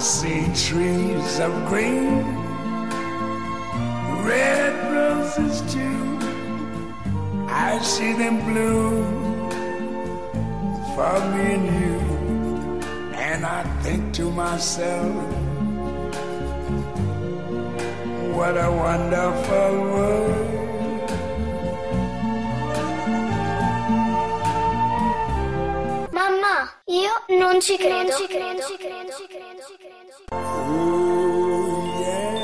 see trees of green, red roses too. I see them bloom for me and you. And I think to myself, what a wonderful world. Mamma, io non ci credo, non ci credo, non ci credo, non ci credo, ci credo, ci credo. Oh, yeah.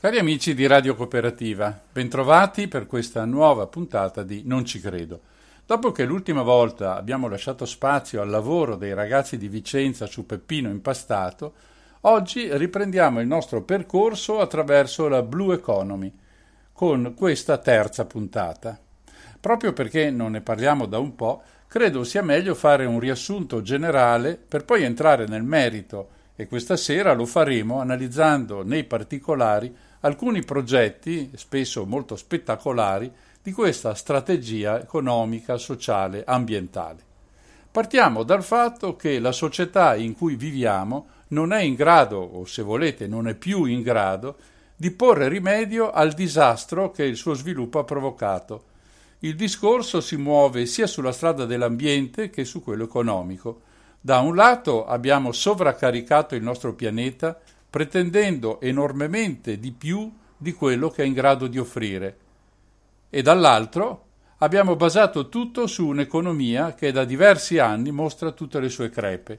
Cari amici di Radio Cooperativa, bentrovati per questa nuova puntata di Non ci credo. Dopo che l'ultima volta abbiamo lasciato spazio al lavoro dei ragazzi di Vicenza su Peppino Impastato, oggi riprendiamo il nostro percorso attraverso la Blue Economy con questa terza puntata. Proprio perché non ne parliamo da un po', credo sia meglio fare un riassunto generale per poi entrare nel merito, e questa sera lo faremo analizzando nei particolari alcuni progetti, spesso molto spettacolari, di questa strategia economica, sociale, ambientale. Partiamo dal fatto che la società in cui viviamo non è in grado, o se volete non è più in grado, di porre rimedio al disastro che il suo sviluppo ha provocato. Il discorso si muove sia sulla strada dell'ambiente che su quello economico. Da un lato abbiamo sovraccaricato il nostro pianeta pretendendo enormemente di più di quello che è in grado di offrire, e dall'altro abbiamo basato tutto su un'economia che da diversi anni mostra tutte le sue crepe.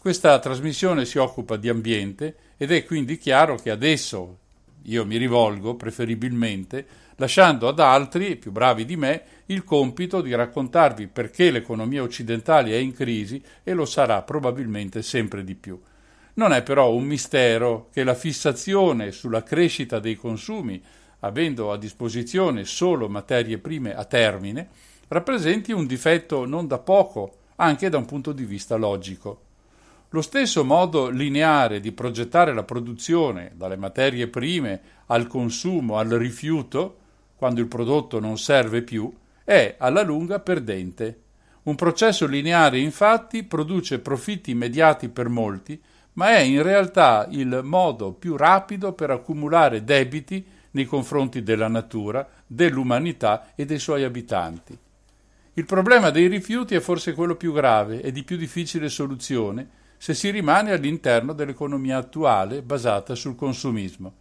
Questa trasmissione si occupa di ambiente ed è quindi chiaro che adesso io mi rivolgo preferibilmente, lasciando ad altri, più bravi di me, il compito di raccontarvi perché l'economia occidentale è in crisi e lo sarà probabilmente sempre di più. Non è però un mistero che la fissazione sulla crescita dei consumi, avendo a disposizione solo materie prime a termine, rappresenti un difetto non da poco, anche da un punto di vista logico. Lo stesso modo lineare di progettare la produzione, dalle materie prime al consumo, al rifiuto, quando il prodotto non serve più, è alla lunga perdente. Un processo lineare, infatti, produce profitti immediati per molti, ma è in realtà il modo più rapido per accumulare debiti nei confronti della natura, dell'umanità e dei suoi abitanti. Il problema dei rifiuti è forse quello più grave e di più difficile soluzione, se si rimane all'interno dell'economia attuale basata sul consumismo.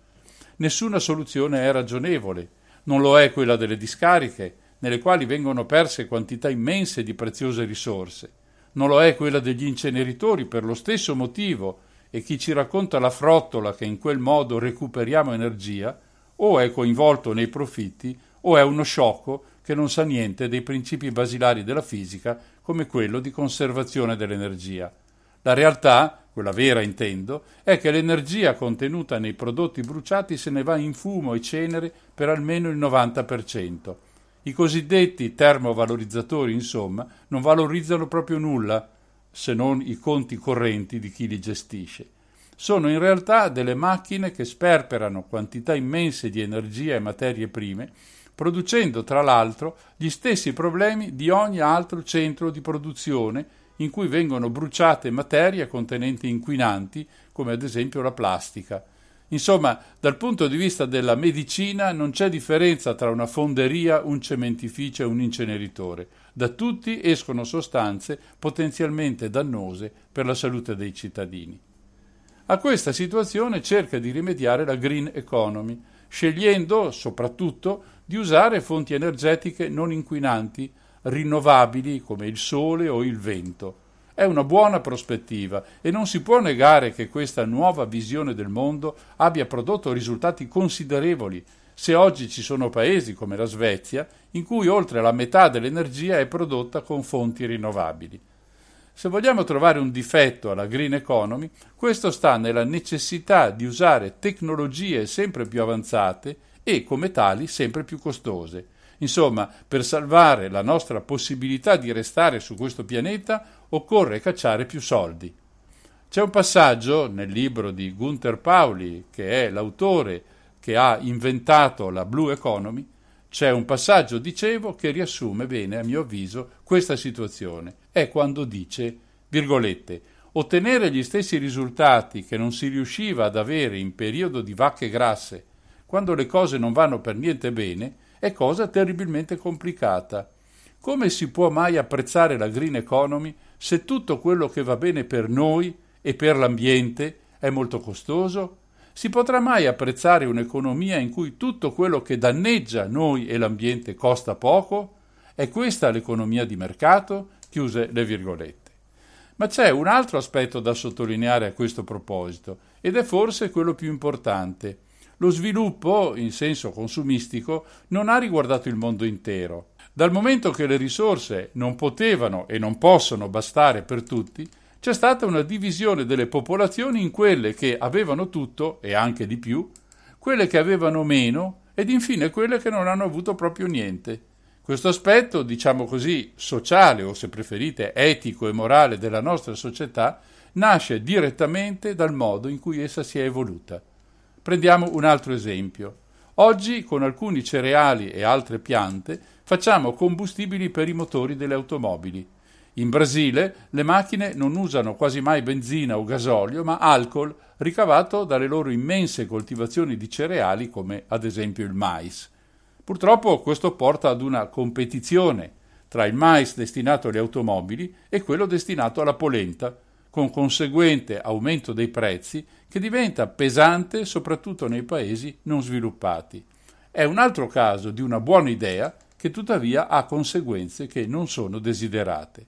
Nessuna soluzione è ragionevole, non lo è quella delle discariche, nelle quali vengono perse quantità immense di preziose risorse, non lo è quella degli inceneritori per lo stesso motivo, e chi ci racconta la frottola che in quel modo recuperiamo energia o è coinvolto nei profitti o è uno sciocco che non sa niente dei principi basilari della fisica come quello di conservazione dell'energia. La realtà, quella vera intendo, è che l'energia contenuta nei prodotti bruciati se ne va in fumo e cenere per almeno il 90%. I cosiddetti termovalorizzatori, insomma, non valorizzano proprio nulla, se non i conti correnti di chi li gestisce. Sono in realtà delle macchine che sperperano quantità immense di energia e materie prime, producendo tra l'altro gli stessi problemi di ogni altro centro di produzione in cui vengono bruciate materie contenenti inquinanti, come ad esempio la plastica. Insomma, dal punto di vista della medicina non c'è differenza tra una fonderia, un cementificio e un inceneritore. Da tutti escono sostanze potenzialmente dannose per la salute dei cittadini. A questa situazione cerca di rimediare la green economy, scegliendo soprattutto di usare fonti energetiche non inquinanti, rinnovabili come il sole o il vento. È una buona prospettiva e non si può negare che questa nuova visione del mondo abbia prodotto risultati considerevoli, se oggi ci sono paesi come la Svezia in cui oltre la metà dell'energia è prodotta con fonti rinnovabili. Se vogliamo trovare un difetto alla green economy, questo sta nella necessità di usare tecnologie sempre più avanzate e come tali sempre più costose. Insomma, per salvare la nostra possibilità di restare su questo pianeta occorre cacciare più soldi. C'è un passaggio nel libro di Gunther Pauli, che è l'autore che ha inventato la Blue Economy, c'è un passaggio, dicevo, che riassume bene, a mio avviso, questa situazione. è quando dice, virgolette, ottenere gli stessi risultati che non si riusciva ad avere in periodo di vacche grasse, quando le cose non vanno per niente bene, è cosa terribilmente complicata. Come si può mai apprezzare la green economy se tutto quello che va bene per noi e per l'ambiente è molto costoso? Si potrà mai apprezzare un'economia in cui tutto quello che danneggia noi e l'ambiente costa poco? È questa l'economia di mercato? Chiuse le virgolette. Ma c'è un altro aspetto da sottolineare a questo proposito, ed è forse quello più importante. Lo sviluppo, in senso consumistico, non ha riguardato il mondo intero. Dal momento che le risorse non potevano e non possono bastare per tutti, c'è stata una divisione delle popolazioni in quelle che avevano tutto, e anche di più, quelle che avevano meno, ed infine quelle che non hanno avuto proprio niente. Questo aspetto, diciamo così, sociale o se preferite etico e morale della nostra società nasce direttamente dal modo in cui essa si è evoluta. Prendiamo un altro esempio. Oggi con alcuni cereali e altre piante facciamo combustibili per i motori delle automobili. In Brasile le macchine non usano quasi mai benzina o gasolio ma alcol ricavato dalle loro immense coltivazioni di cereali come ad esempio il mais. Purtroppo questo porta ad una competizione tra il mais destinato alle automobili e quello destinato alla polenta, con conseguente aumento dei prezzi che diventa pesante soprattutto nei paesi non sviluppati. È un altro caso di una buona idea che tuttavia ha conseguenze che non sono desiderate.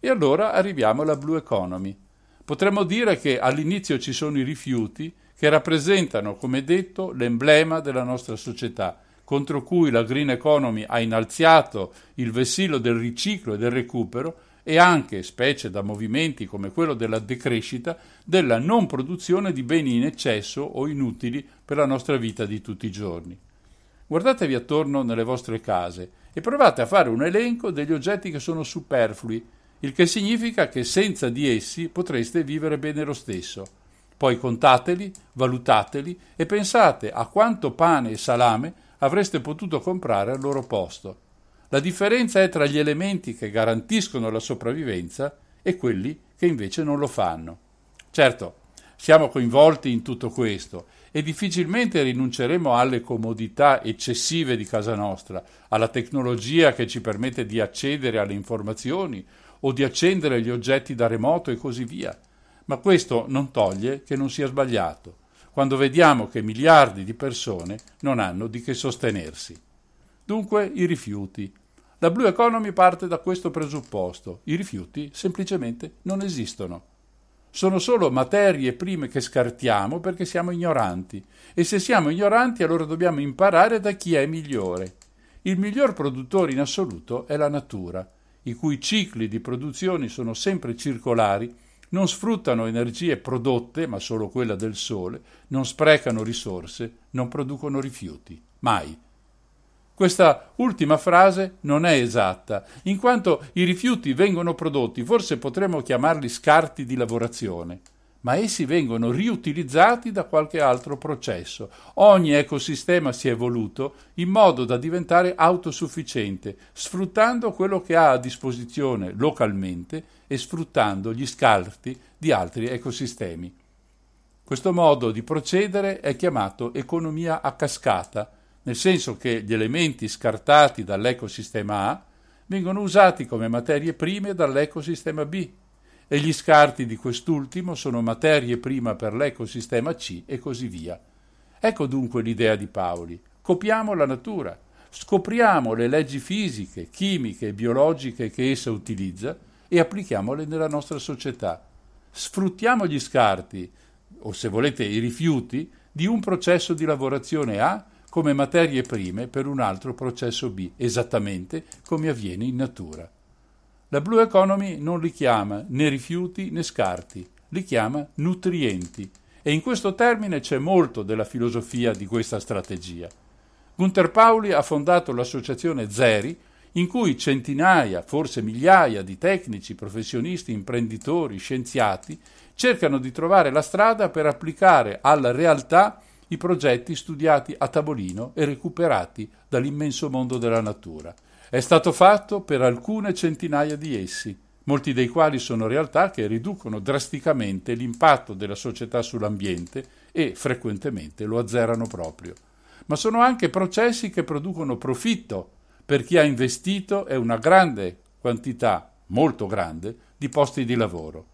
E allora arriviamo alla Blue Economy. Potremmo dire che all'inizio ci sono i rifiuti che rappresentano, come detto, l'emblema della nostra società, contro cui la green economy ha innalzato il vessillo del riciclo e del recupero e anche, specie da movimenti come quello della decrescita, della non produzione di beni in eccesso o inutili per la nostra vita di tutti i giorni. Guardatevi attorno nelle vostre case e provate a fare un elenco degli oggetti che sono superflui, il che significa che senza di essi potreste vivere bene lo stesso. Poi contateli, valutateli e pensate a quanto pane e salame avreste potuto comprare al loro posto. La differenza è tra gli elementi che garantiscono la sopravvivenza e quelli che invece non lo fanno. Certo, siamo coinvolti in tutto questo e difficilmente rinunceremo alle comodità eccessive di casa nostra, alla tecnologia che ci permette di accedere alle informazioni o di accendere gli oggetti da remoto e così via. Ma questo non toglie che non sia sbagliato, quando vediamo che miliardi di persone non hanno di che sostenersi. Dunque i rifiuti. La Blue Economy parte da questo presupposto. I rifiuti semplicemente non esistono. Sono solo materie prime che scartiamo perché siamo ignoranti. E se siamo ignoranti allora dobbiamo imparare da chi è migliore. Il miglior produttore in assoluto è la natura, i cui cicli di produzione sono sempre circolari, non sfruttano energie prodotte, ma solo quella del sole, non sprecano risorse, non producono rifiuti. Mai. Questa ultima frase non è esatta, in quanto i rifiuti vengono prodotti, forse potremmo chiamarli scarti di lavorazione, ma essi vengono riutilizzati da qualche altro processo. Ogni ecosistema si è evoluto in modo da diventare autosufficiente, sfruttando quello che ha a disposizione localmente e sfruttando gli scarti di altri ecosistemi. Questo modo di procedere è chiamato economia a cascata, nel senso che gli elementi scartati dall'ecosistema A vengono usati come materie prime dall'ecosistema B, e gli scarti di quest'ultimo sono materie prima per l'ecosistema C e così via. Ecco dunque l'idea di Pauli. Copiamo la natura, scopriamo le leggi fisiche, chimiche e biologiche che essa utilizza e applichiamole nella nostra società. Sfruttiamo gli scarti, o se volete i rifiuti, di un processo di lavorazione A come materie prime per un altro processo B, esattamente come avviene in natura. La Blue Economy non li chiama né rifiuti né scarti, li chiama nutrienti, e in questo termine c'è molto della filosofia di questa strategia. Gunther Pauli ha fondato l'associazione Zeri, in cui centinaia, forse migliaia di tecnici, professionisti, imprenditori, scienziati cercano di trovare la strada per applicare alla realtà i progetti studiati a tavolino e recuperati dall'immenso mondo della natura. È stato fatto per alcune centinaia di essi, molti dei quali sono realtà che riducono drasticamente l'impatto della società sull'ambiente e frequentemente lo azzerano proprio. Ma sono anche processi che producono profitto per chi ha investito e una grande quantità, molto grande, di posti di lavoro.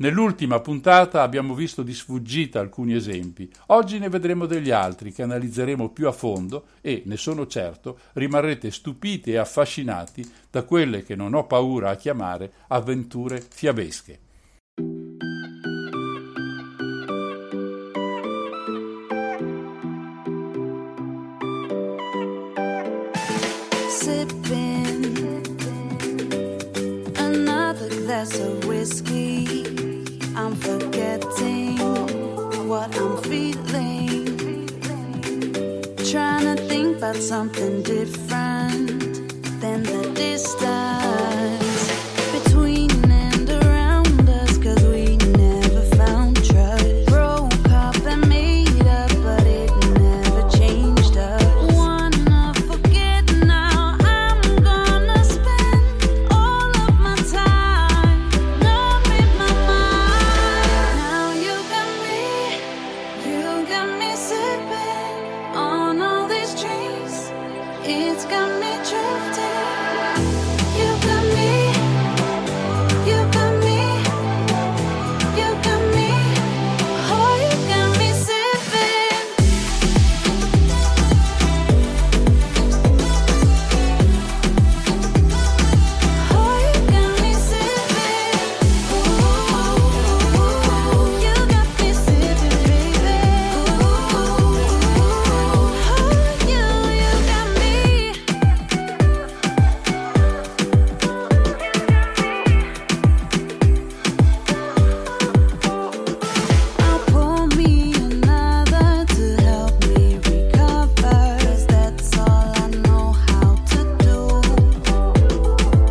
Nell'ultima puntata abbiamo visto di sfuggita alcuni esempi, oggi ne vedremo degli altri che analizzeremo più a fondo e, ne sono certo, rimarrete stupiti e affascinati da quelle che non ho paura a chiamare avventure fiabesche. Sipping another glass of whiskey, I'm forgetting what I'm feeling, trying to think about something different than the distance between and around us, 'cause we never found trust. Broke up and made up, but it never changed us. Wanna forget now, I'm gonna spend all of my time numb in my mind. Now you got me sipping on all these dreams. It's got me drifting. You got me. Oh, you got me sipping. Oh, you got me sipping. Ooh, you got me sipping, baby. Oh, you got me. I'll pour me another to help me recover, 'cause that's all I know how to do.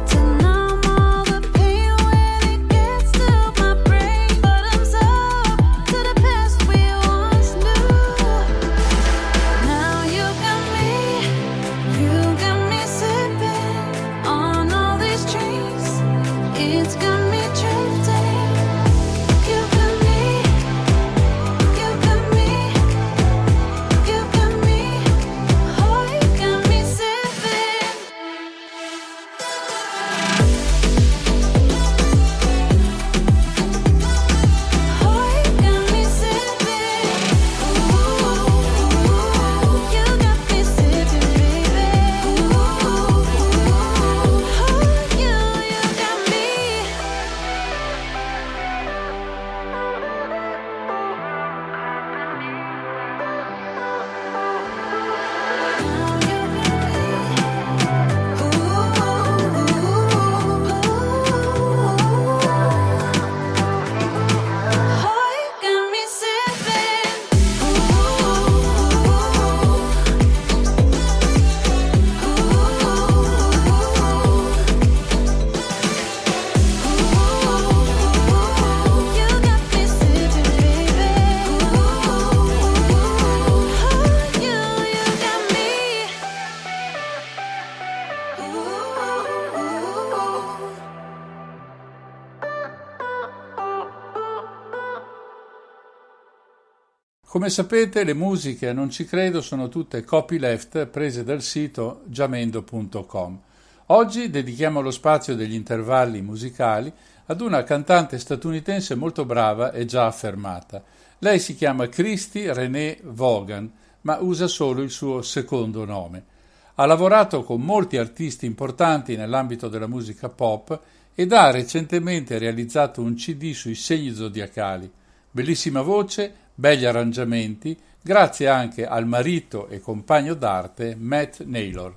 To numb all the pain when it gets to my brain, but I'm sober to the past we once knew. Now you got me sipping on all these dreams. It's got me drifting. You got me. Oh, you got me sipping. Oh, you got me sipping. Ooh, you got me sipping, baby. Oh, you got me. Come sapete, le musiche a Non ci credo sono tutte copyleft prese dal sito giamendo.com. Oggi dedichiamo lo spazio degli intervalli musicali ad una cantante statunitense molto brava e già affermata. Lei si chiama Christy René Vogan, ma usa solo il suo secondo nome. Ha lavorato con molti artisti importanti nell'ambito della musica pop ed ha recentemente realizzato un CD sui segni zodiacali. Bellissima voce, begli arrangiamenti, grazie anche al marito e compagno d'arte Matt Naylor.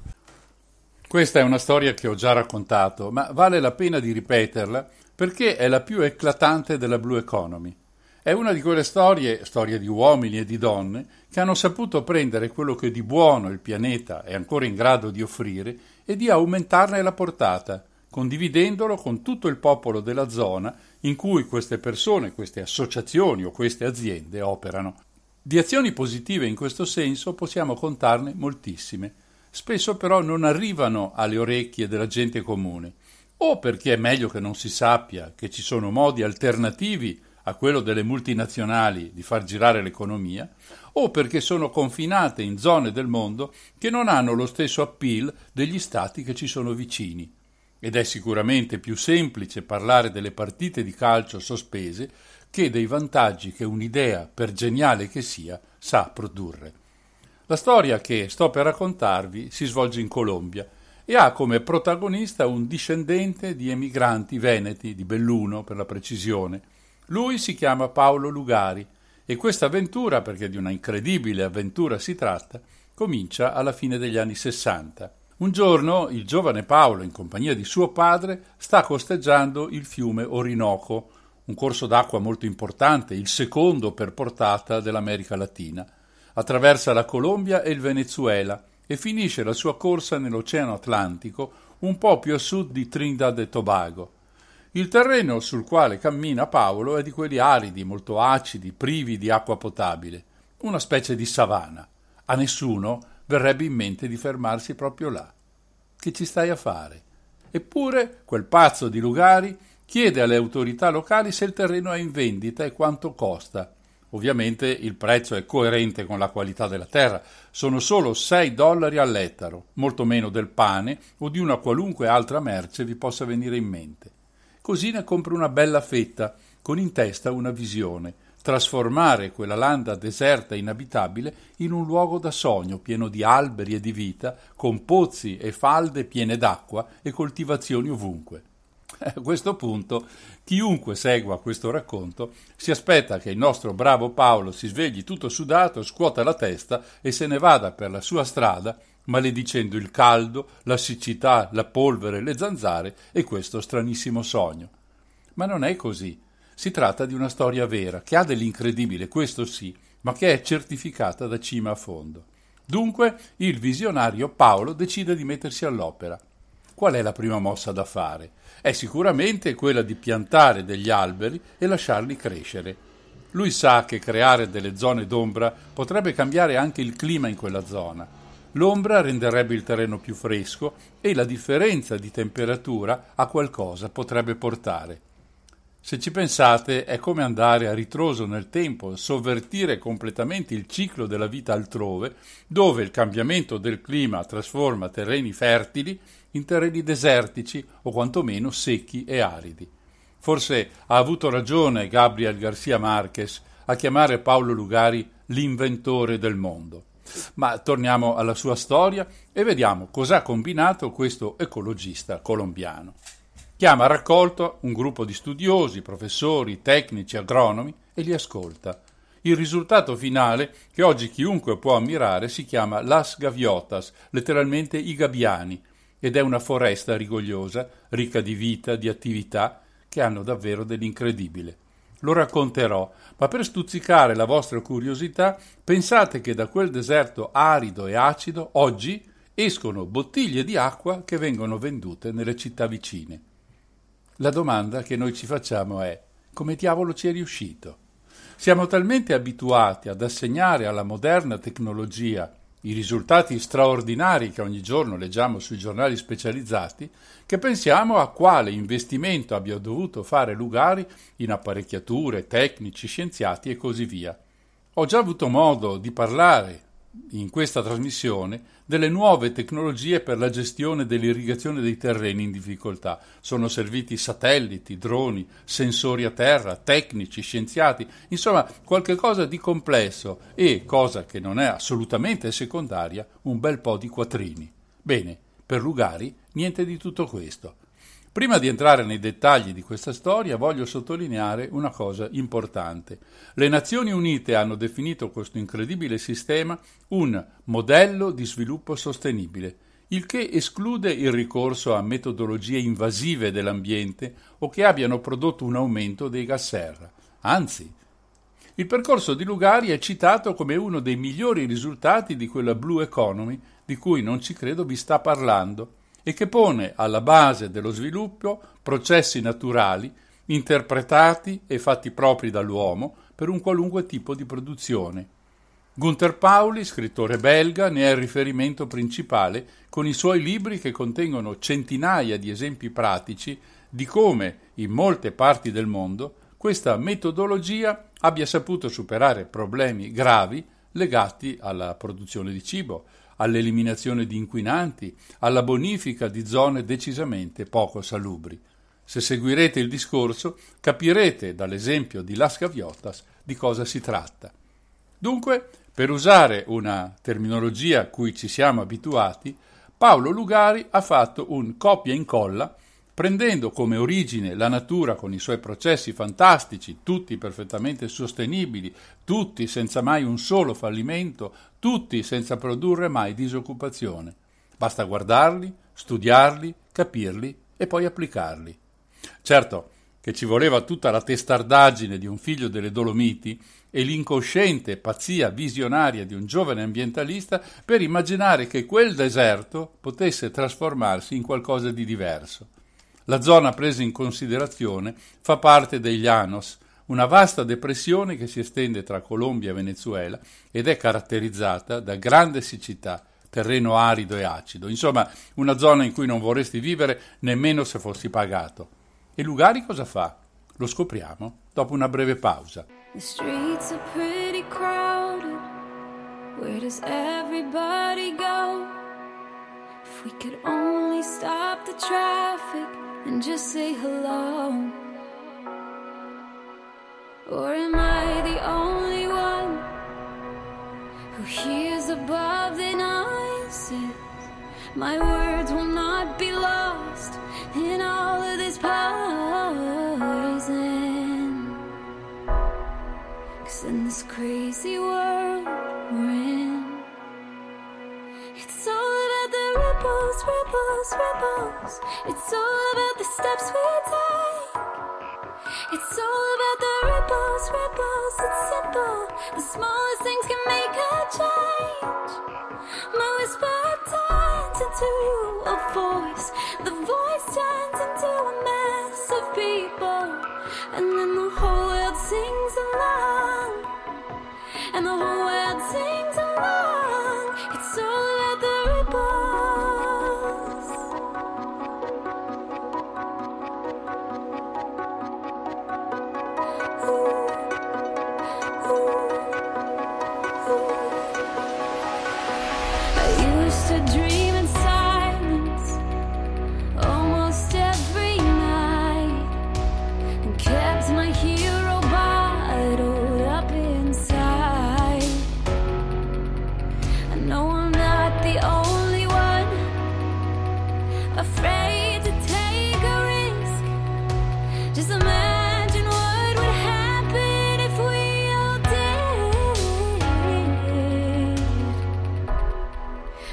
Questa è una storia che ho già raccontato, ma vale la pena di ripeterla perché è la più eclatante della Blue Economy. È una di quelle storie di uomini e di donne, che hanno saputo prendere quello che di buono il pianeta è ancora in grado di offrire e di aumentarne la portata, condividendolo con tutto il popolo della zona in cui queste persone, queste associazioni o queste aziende operano. Di azioni positive in questo senso possiamo contarne moltissime, spesso però non arrivano alle orecchie della gente comune. o perché è meglio che non si sappia che ci sono modi alternativi a quello delle multinazionali di far girare l'economia, o perché sono confinate in zone del mondo che non hanno lo stesso appeal degli stati che ci sono vicini. Ed è sicuramente più semplice parlare delle partite di calcio sospese che dei vantaggi che un'idea, per geniale che sia, sa produrre. La storia che sto per raccontarvi si svolge in Colombia e ha come protagonista un discendente di emigranti veneti, di Belluno per la precisione. Lui si chiama Paolo Lugari e questa avventura, perché di una incredibile avventura si tratta, comincia alla fine degli anni '60. Un giorno il giovane Paolo, in compagnia di suo padre, sta costeggiando il fiume Orinoco, un corso d'acqua molto importante, il secondo per portata dell'America Latina. Attraversa la Colombia e il Venezuela e finisce la sua corsa nell'Oceano Atlantico, un po' più a sud di Trinidad e Tobago. Il terreno sul quale cammina Paolo è di quelli aridi, molto acidi, privi di acqua potabile, una specie di savana. A nessuno verrebbe in mente di fermarsi proprio là. Che ci stai a fare? Eppure quel pazzo di Lugari chiede alle autorità locali se il terreno è in vendita e quanto costa. Ovviamente il prezzo è coerente con la qualità della terra, sono solo $6 all'ettaro, molto meno del pane o di una qualunque altra merce vi possa venire in mente. Così ne compra una bella fetta, con in testa una visione: trasformare quella landa deserta e inabitabile in un luogo da sogno pieno di alberi e di vita, con pozzi e falde piene d'acqua e coltivazioni ovunque. A questo punto, chiunque segua questo racconto si aspetta che il nostro bravo Paolo si svegli tutto sudato, scuota la testa e se ne vada per la sua strada, maledicendo il caldo, la siccità, la polvere, le zanzare e questo stranissimo sogno. Ma non è così. Si tratta di una storia vera, che ha dell'incredibile, questo sì, ma che è certificata da cima a fondo. Dunque, il visionario Paolo decide di mettersi all'opera. Qual è la prima mossa da fare? È sicuramente quella di piantare degli alberi e lasciarli crescere. Lui sa che creare delle zone d'ombra potrebbe cambiare anche il clima in quella zona. L'ombra renderebbe il terreno più fresco e la differenza di temperatura a qualcosa potrebbe portare. Se ci pensate, è come andare a ritroso nel tempo, sovvertire completamente il ciclo della vita altrove, dove il cambiamento del clima trasforma terreni fertili in terreni desertici o quantomeno secchi e aridi. Forse ha avuto ragione Gabriel García Márquez a chiamare Paolo Lugari l'inventore del mondo. Ma torniamo alla sua storia e vediamo cosa ha combinato questo ecologista colombiano. Chiama a raccolto un gruppo di studiosi, professori, tecnici, agronomi e li ascolta. Il risultato finale, che oggi chiunque può ammirare, si chiama Las Gaviotas, letteralmente i gabbiani, ed è una foresta rigogliosa, ricca di vita, di attività, che hanno davvero dell'incredibile. Lo racconterò, ma per stuzzicare la vostra curiosità, pensate che da quel deserto arido e acido oggi escono bottiglie di acqua che vengono vendute nelle città vicine. La domanda che noi ci facciamo è: come diavolo ci è riuscito? Siamo talmente abituati ad assegnare alla moderna tecnologia i risultati straordinari che ogni giorno leggiamo sui giornali specializzati che pensiamo a quale investimento abbia dovuto fare Lugari in apparecchiature, tecnici, scienziati e così via. Ho già avuto modo di parlare in questa trasmissione delle nuove tecnologie per la gestione dell'irrigazione dei terreni in difficoltà. Sono serviti satelliti, droni, sensori a terra, tecnici, scienziati, insomma qualche cosa di complesso e, cosa che non è assolutamente secondaria, un bel po' di quattrini. Bene, per Lugari niente di tutto questo. Prima di entrare nei dettagli di questa storia voglio sottolineare una cosa importante. Le Nazioni Unite hanno definito questo incredibile sistema un modello di sviluppo sostenibile, il che esclude il ricorso a metodologie invasive dell'ambiente o che abbiano prodotto un aumento dei gas serra. Anzi, il percorso di Lugari è citato come uno dei migliori risultati di quella Blue Economy di cui Non ci credo vi sta parlando, e che pone alla base dello sviluppo processi naturali interpretati e fatti propri dall'uomo per un qualunque tipo di produzione. Gunther Pauli, scrittore belga, ne è il riferimento principale con i suoi libri che contengono centinaia di esempi pratici di come, in molte parti del mondo, questa metodologia abbia saputo superare problemi gravi legati alla produzione di cibo, all'eliminazione di inquinanti, alla bonifica di zone decisamente poco salubri. Se seguirete il discorso, capirete dall'esempio di Las Gaviotas di cosa si tratta. Dunque, per usare una terminologia a cui ci siamo abituati, Paolo Lugari ha fatto un copia e incolla, prendendo come origine la natura con i suoi processi fantastici, tutti perfettamente sostenibili, tutti senza mai un solo fallimento, tutti senza produrre mai disoccupazione. Basta guardarli, studiarli, capirli e poi applicarli. Certo che ci voleva tutta la testardaggine di un figlio delle Dolomiti e l'incosciente pazzia visionaria di un giovane ambientalista per immaginare che quel deserto potesse trasformarsi in qualcosa di diverso. La zona presa in considerazione fa parte degli Llanos, una vasta depressione che si estende tra Colombia e Venezuela ed è caratterizzata da grande siccità, terreno arido e acido, insomma una zona in cui non vorresti vivere nemmeno se fossi pagato. E Lugari cosa fa? Lo scopriamo dopo una breve pausa. The streets are pretty crowded. Where does everybody go? If we could only stop the traffic and just say hello. Or am I the only one who hears above the noises? My words will not be lost in all of this poison, 'cause in this crazy world we're in, it's all about the ripples, ripples, ripples. It's all about the steps we take. It's all about the ripples, ripples. It's simple. The smallest things can make a change. My whisper turns into a voice. The voice turns into a mass of people. And then the whole world sings along. And the whole world sings along. It's all about the ripples.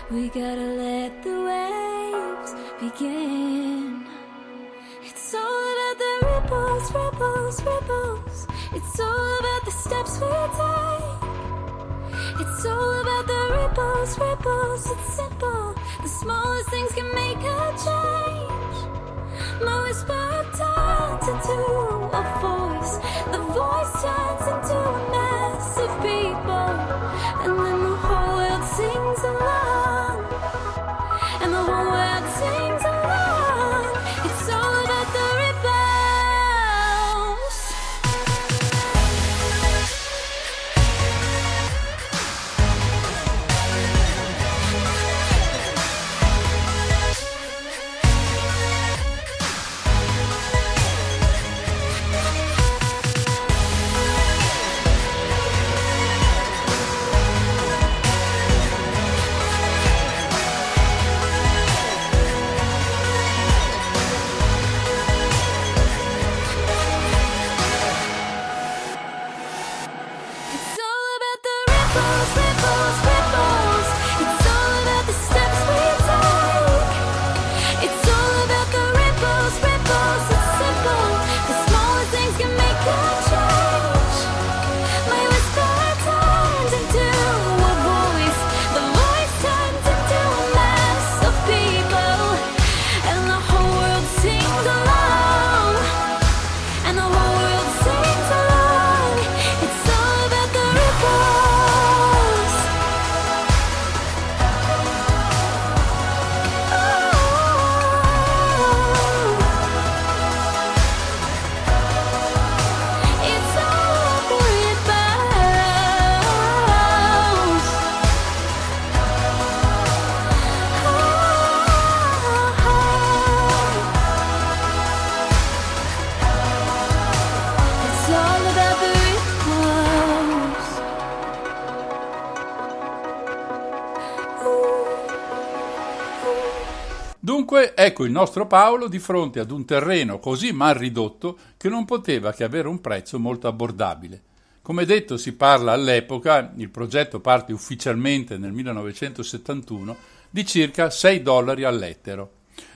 We gotta let the waves begin. It's all about the ripples, ripples, ripples. It's all about the steps we take. It's all about the ripples, ripples. It's simple. The smallest things can make a change. My whisper turns into a voice. The voice turns into a mass of people. And then the whole world sings along. And the whole world sings along. It's all about the ripples. Dunque ecco il nostro Paolo di fronte ad un terreno così mal ridotto che non poteva che avere un prezzo molto abbordabile. Come detto, si parla all'epoca, il progetto parte ufficialmente nel 1971, di circa $6 all'ettaro.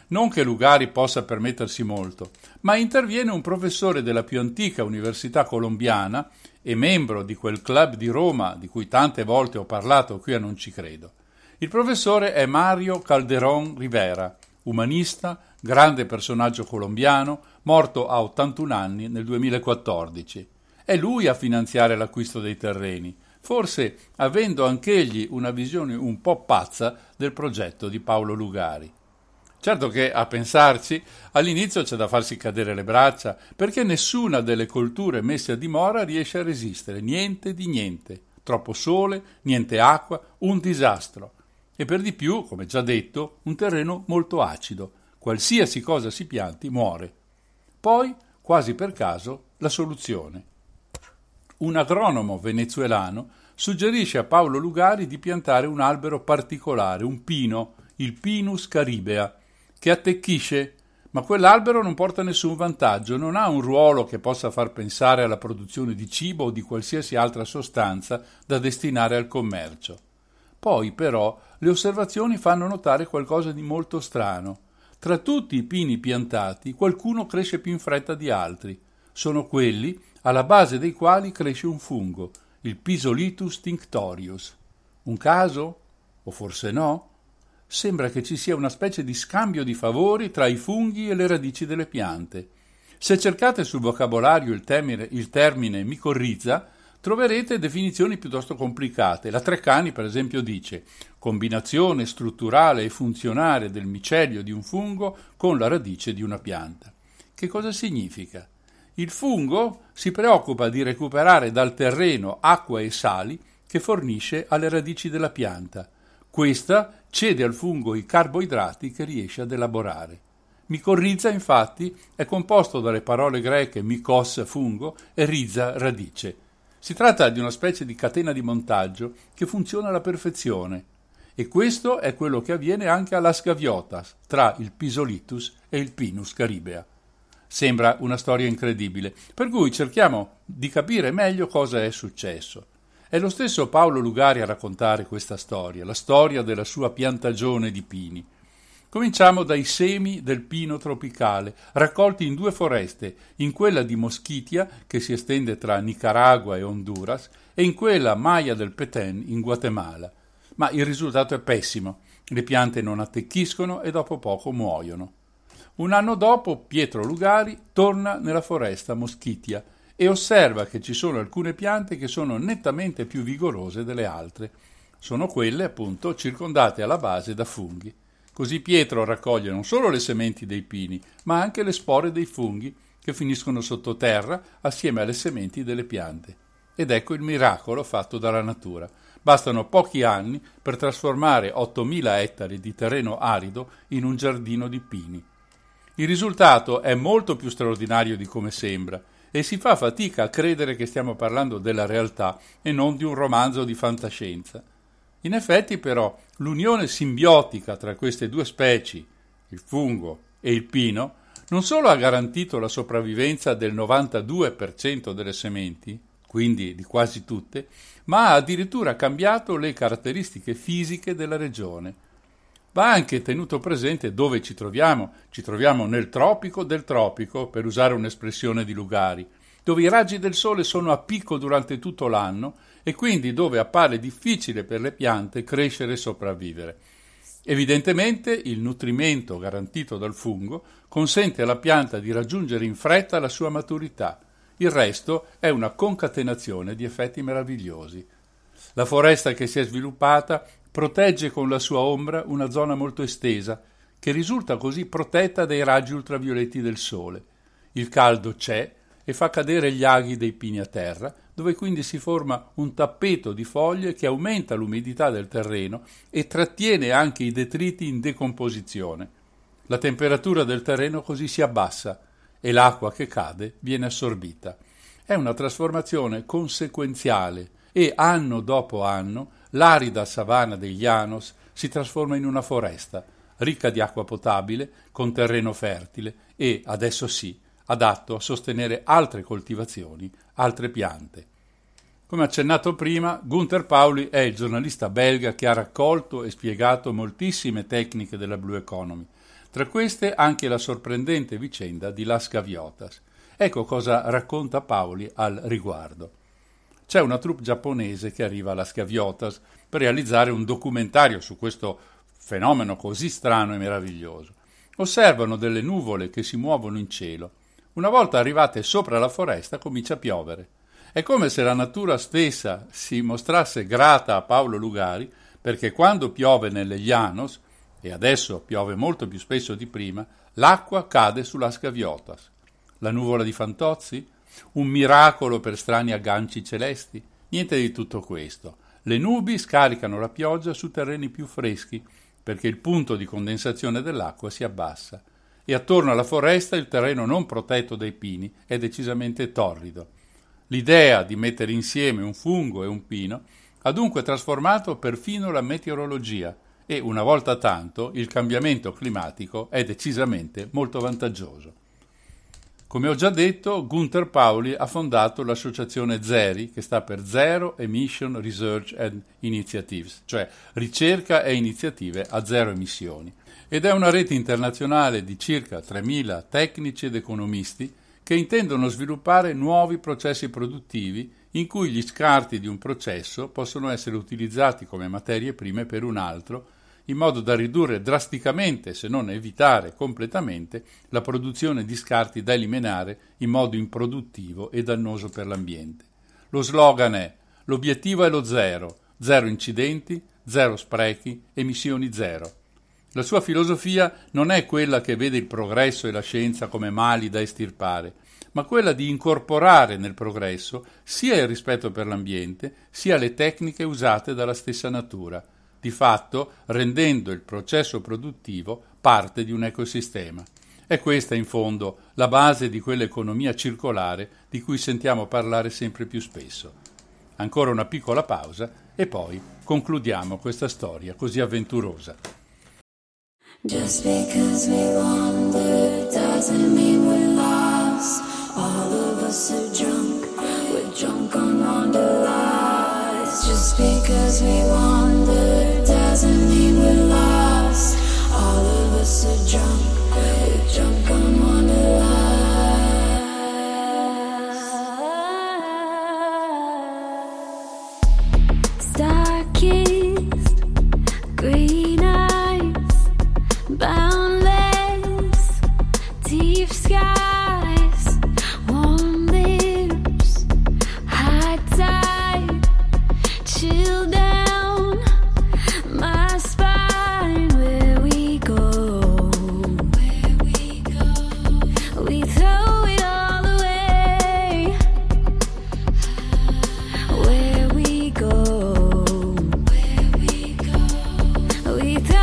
Non che Lugari possa permettersi molto, ma interviene un professore della più antica università colombiana e membro di quel club di Roma di cui tante volte ho parlato qui a Non ci credo. Il professore è Mario Calderón Rivera, umanista, grande personaggio colombiano, morto a 81 anni nel 2014. È lui a finanziare l'acquisto dei terreni, forse avendo anch'egli una visione un po' pazza del progetto di Paolo Lugari. Certo che, a pensarci, all'inizio c'è da farsi cadere le braccia, perché nessuna delle colture messe a dimora riesce a resistere, niente di niente, troppo sole, niente acqua, un disastro. E per di più, come già detto, un terreno molto acido, qualsiasi cosa si pianti muore. Poi, quasi per caso, la soluzione. Un agronomo venezuelano suggerisce a Paolo Lugari di piantare un albero particolare, un pino, il Pinus caribea, che attecchisce, ma quell'albero non porta nessun vantaggio, non ha un ruolo che possa far pensare alla produzione di cibo o di qualsiasi altra sostanza da destinare al commercio. Poi, però, le osservazioni fanno notare qualcosa di molto strano. Tra tutti i pini piantati, qualcuno cresce più in fretta di altri. Sono quelli alla base dei quali cresce un fungo, il Pisolithus tinctorius. Un caso? O forse no? Sembra che ci sia una specie di scambio di favori tra i funghi e le radici delle piante. Se cercate sul vocabolario il termine micorriza, troverete definizioni piuttosto complicate. La Treccani, per esempio, dice «combinazione strutturale e funzionale del micelio di un fungo con la radice di una pianta». Che cosa significa? Il fungo si preoccupa di recuperare dal terreno acqua e sali che fornisce alle radici della pianta. Questa cede al fungo i carboidrati che riesce ad elaborare. Micorriza, infatti, è composto dalle parole greche micos fungo e riza radice. Si tratta di una specie di catena di montaggio che funziona alla perfezione. E questo è quello che avviene anche a Las Gaviotas, tra il Pisolithus e il Pinus caribea. Sembra una storia incredibile, per cui cerchiamo di capire meglio cosa è successo. È lo stesso Paolo Lugari a raccontare questa storia, la storia della sua piantagione di pini. Cominciamo dai semi del pino tropicale, raccolti in due foreste, in quella di Moschitia, che si estende tra Nicaragua e Honduras, e in quella Maya del Petén, in Guatemala. Ma il risultato è pessimo, le piante non attecchiscono e dopo poco muoiono. Un anno dopo Pietro Lugari torna nella foresta Moschitia e osserva che ci sono alcune piante che sono nettamente più vigorose delle altre. Sono quelle, appunto, circondate alla base da funghi. Così Pietro raccoglie non solo le sementi dei pini, ma anche le spore dei funghi che finiscono sottoterra assieme alle sementi delle piante. Ed ecco il miracolo fatto dalla natura. Bastano pochi anni per trasformare 8.000 ettari di terreno arido in un giardino di pini. Il risultato è molto più straordinario di come sembra e si fa fatica a credere che stiamo parlando della realtà e non di un romanzo di fantascienza. In effetti, però, l'unione simbiotica tra queste due specie, il fungo e il pino, non solo ha garantito la sopravvivenza del 92% delle sementi, quindi di quasi tutte, ma ha addirittura cambiato le caratteristiche fisiche della regione. Va anche tenuto presente dove ci troviamo. Ci troviamo nel tropico del tropico, per usare un'espressione di Lugari, dove i raggi del sole sono a picco durante tutto l'anno e quindi dove appare difficile per le piante crescere e sopravvivere. Evidentemente il nutrimento garantito dal fungo consente alla pianta di raggiungere in fretta la sua maturità. Il resto è una concatenazione di effetti meravigliosi. La foresta che si è sviluppata protegge con la sua ombra una zona molto estesa, che risulta così protetta dai raggi ultravioletti del sole. Il caldo c'è e fa cadere gli aghi dei pini a terra, dove quindi si forma un tappeto di foglie che aumenta l'umidità del terreno e trattiene anche i detriti in decomposizione. La temperatura del terreno così si abbassa e l'acqua che cade viene assorbita. È una trasformazione conseguenziale e anno dopo anno l'arida savana degli Llanos si trasforma in una foresta, ricca di acqua potabile, con terreno fertile e, adesso sì, adatto a sostenere altre coltivazioni, altre piante. Come accennato prima, Gunther Pauli è il giornalista belga che ha raccolto e spiegato moltissime tecniche della Blue Economy, tra queste anche la sorprendente vicenda di Las Gaviotas. Ecco cosa racconta Pauli al riguardo. C'è una troupe giapponese che arriva a Las Gaviotas per realizzare un documentario su questo fenomeno così strano e meraviglioso. Osservano delle nuvole che si muovono in cielo. Una volta arrivate sopra la foresta comincia a piovere. È come se la natura stessa si mostrasse grata a Paolo Lugari, perché quando piove nelle Llanos, e adesso piove molto più spesso di prima, l'acqua cade sulla Gaviotas. La nuvola di Fantozzi? Un miracolo per strani agganci celesti? Niente di tutto questo. Le nubi scaricano la pioggia su terreni più freschi, perché il punto di condensazione dell'acqua si abbassa. E attorno alla foresta il terreno non protetto dai pini è decisamente torrido. L'idea di mettere insieme un fungo e un pino ha dunque trasformato perfino la meteorologia e, una volta tanto, il cambiamento climatico è decisamente molto vantaggioso. Come ho già detto, Gunther Pauli ha fondato l'associazione Zeri, che sta per Zero Emission Research and Initiatives, cioè ricerca e iniziative a zero emissioni, ed è una rete internazionale di circa 3.000 tecnici ed economisti che intendono sviluppare nuovi processi produttivi in cui gli scarti di un processo possono essere utilizzati come materie prime per un altro, in modo da ridurre drasticamente, se non evitare completamente, la produzione di scarti da eliminare in modo improduttivo e dannoso per l'ambiente. Lo slogan è: l'obiettivo è lo zero, zero incidenti, zero sprechi, emissioni zero. La sua filosofia non è quella che vede il progresso e la scienza come mali da estirpare, ma quella di incorporare nel progresso sia il rispetto per l'ambiente, sia le tecniche usate dalla stessa natura, di fatto rendendo il processo produttivo parte di un ecosistema. È questa, in fondo, la base di quell'economia circolare di cui sentiamo parlare sempre più spesso. Ancora una piccola pausa e poi concludiamo questa storia così avventurosa. Just because we wander doesn't mean we're lost. All of us are drunk, we're drunk on wanderlies. Just because we wander doesn't mean we're lost. All of us are drunk, we're drunk on wanderlies. Star kissed, green eyes, boundless, deep skies, warm lips, high tide, chill down my spine. Where we go, where we go, we throw it all away. Where we go, where we go, we throw.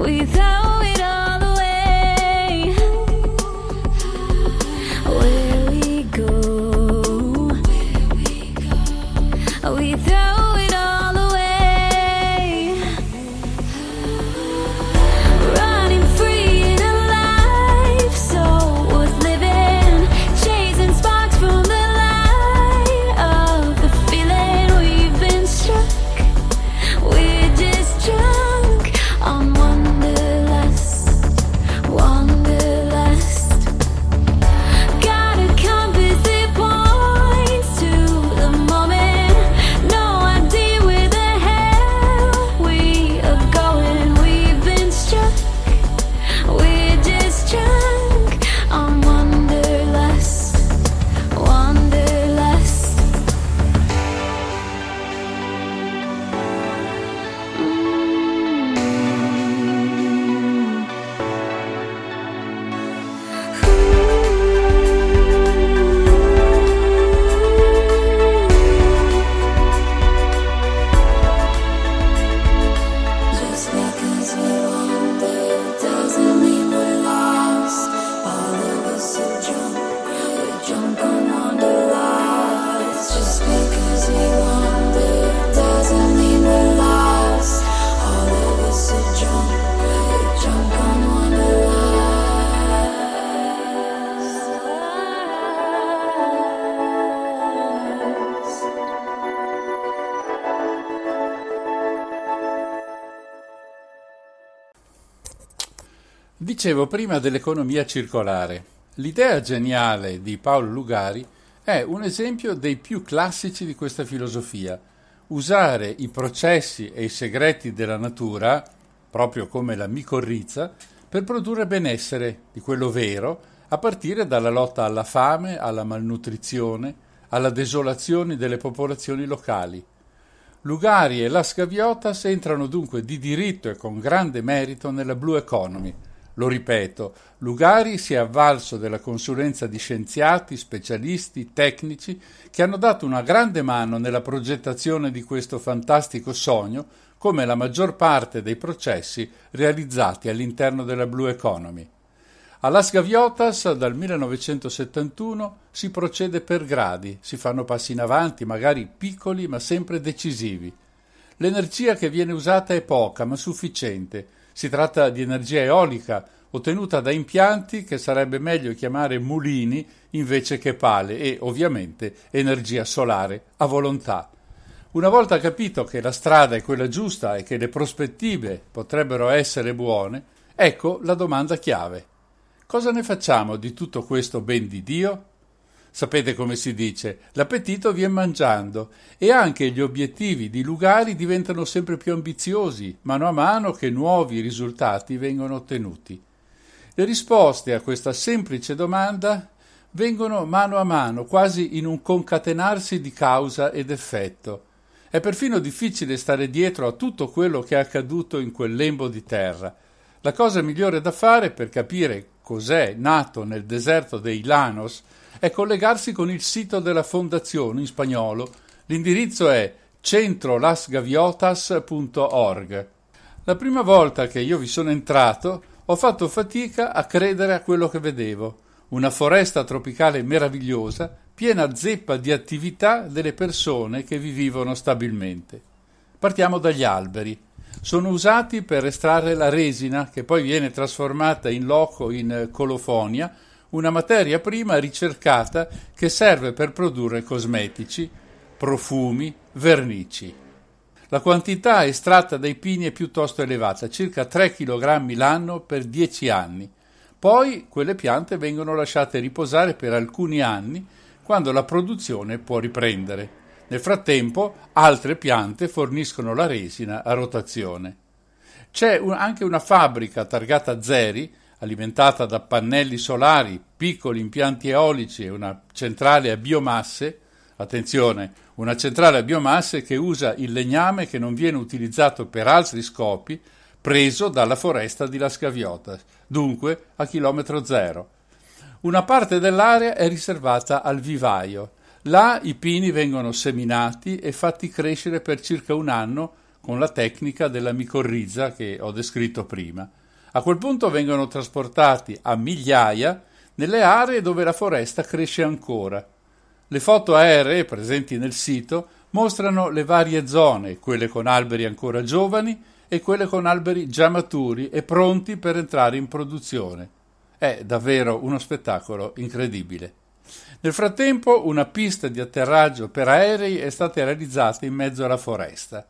We throw it all away. Dicevo prima dell'economia circolare. L'idea geniale di Paolo Lugari è un esempio dei più classici di questa filosofia. Usare i processi e i segreti della natura, proprio come la micorriza, per produrre benessere, di quello vero, a partire dalla lotta alla fame, alla malnutrizione, alla desolazione delle popolazioni locali. Lugari e Las Gaviotas entrano dunque di diritto e con grande merito nella Blue Economy. Lo ripeto, Lugari si è avvalso della consulenza di scienziati, specialisti, tecnici che hanno dato una grande mano nella progettazione di questo fantastico sogno, come la maggior parte dei processi realizzati all'interno della Blue Economy. A Las Gaviotas dal 1971 si procede per gradi, si fanno passi in avanti, magari piccoli ma sempre decisivi. L'energia che viene usata è poca ma sufficiente. Si tratta di energia eolica ottenuta da impianti che sarebbe meglio chiamare mulini invece che pale e, ovviamente, energia solare a volontà. Una volta capito che la strada è quella giusta e che le prospettive potrebbero essere buone, ecco la domanda chiave. Cosa ne facciamo di tutto questo ben di Dio? Sapete come si dice, l'appetito viene mangiando e anche gli obiettivi di Lugari diventano sempre più ambiziosi, mano a mano che nuovi risultati vengono ottenuti. Le risposte a questa semplice domanda vengono mano a mano, quasi in un concatenarsi di causa ed effetto. È perfino difficile stare dietro a tutto quello che è accaduto in quel lembo di terra. La cosa migliore da fare per capire cos'è nato nel deserto dei Llanos è collegarsi con il sito della fondazione in spagnolo. L'indirizzo è centrolasgaviotas.org. La prima volta che io vi sono entrato ho fatto fatica a credere a quello che vedevo. Una foresta tropicale meravigliosa, piena zeppa di attività delle persone che vi vivono stabilmente. Partiamo dagli alberi. Sono usati per estrarre la resina, che poi viene trasformata in loco in colofonia, una materia prima ricercata che serve per produrre cosmetici, profumi, vernici. La quantità estratta dai pini è piuttosto elevata, circa 3 kg l'anno per 10 anni. Poi quelle piante vengono lasciate riposare per alcuni anni, quando la produzione può riprendere. Nel frattempo altre piante forniscono la resina a rotazione. C'è anche una fabbrica targata Zeri, alimentata da pannelli solari, piccoli impianti eolici e una centrale a biomasse. Attenzione, una centrale a biomasse che usa il legname che non viene utilizzato per altri scopi, preso dalla foresta di Las Gaviotas, dunque a chilometro zero. Una parte dell'area è riservata al vivaio. Là i pini vengono seminati e fatti crescere per circa un anno con la tecnica della micorriza che ho descritto prima. A quel punto vengono trasportati a migliaia nelle aree dove la foresta cresce ancora. Le foto aeree presenti nel sito mostrano le varie zone, quelle con alberi ancora giovani e quelle con alberi già maturi e pronti per entrare in produzione. È davvero uno spettacolo incredibile. Nel frattempo una pista di atterraggio per aerei è stata realizzata in mezzo alla foresta.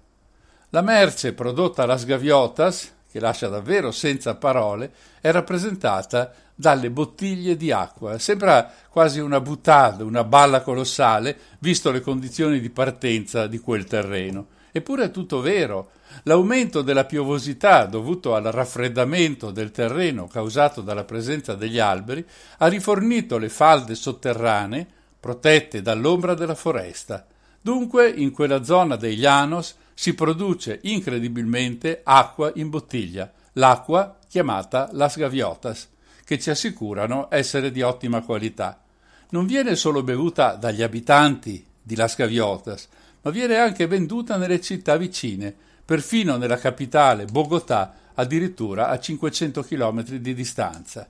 La merce prodotta a Las Gaviotas, che lascia davvero senza parole, è rappresentata dalle bottiglie di acqua. Sembra quasi una butade, una balla colossale, visto le condizioni di partenza di quel terreno. Eppure è tutto vero. L'aumento della piovosità dovuto al raffreddamento del terreno causato dalla presenza degli alberi ha rifornito le falde sotterranee protette dall'ombra della foresta. Dunque, in quella zona dei Llanos si produce incredibilmente acqua in bottiglia, l'acqua chiamata Las Gaviotas, che ci assicurano essere di ottima qualità. Non viene solo bevuta dagli abitanti di Las Gaviotas, ma viene anche venduta nelle città vicine, perfino nella capitale Bogotà, addirittura a 500 km di distanza.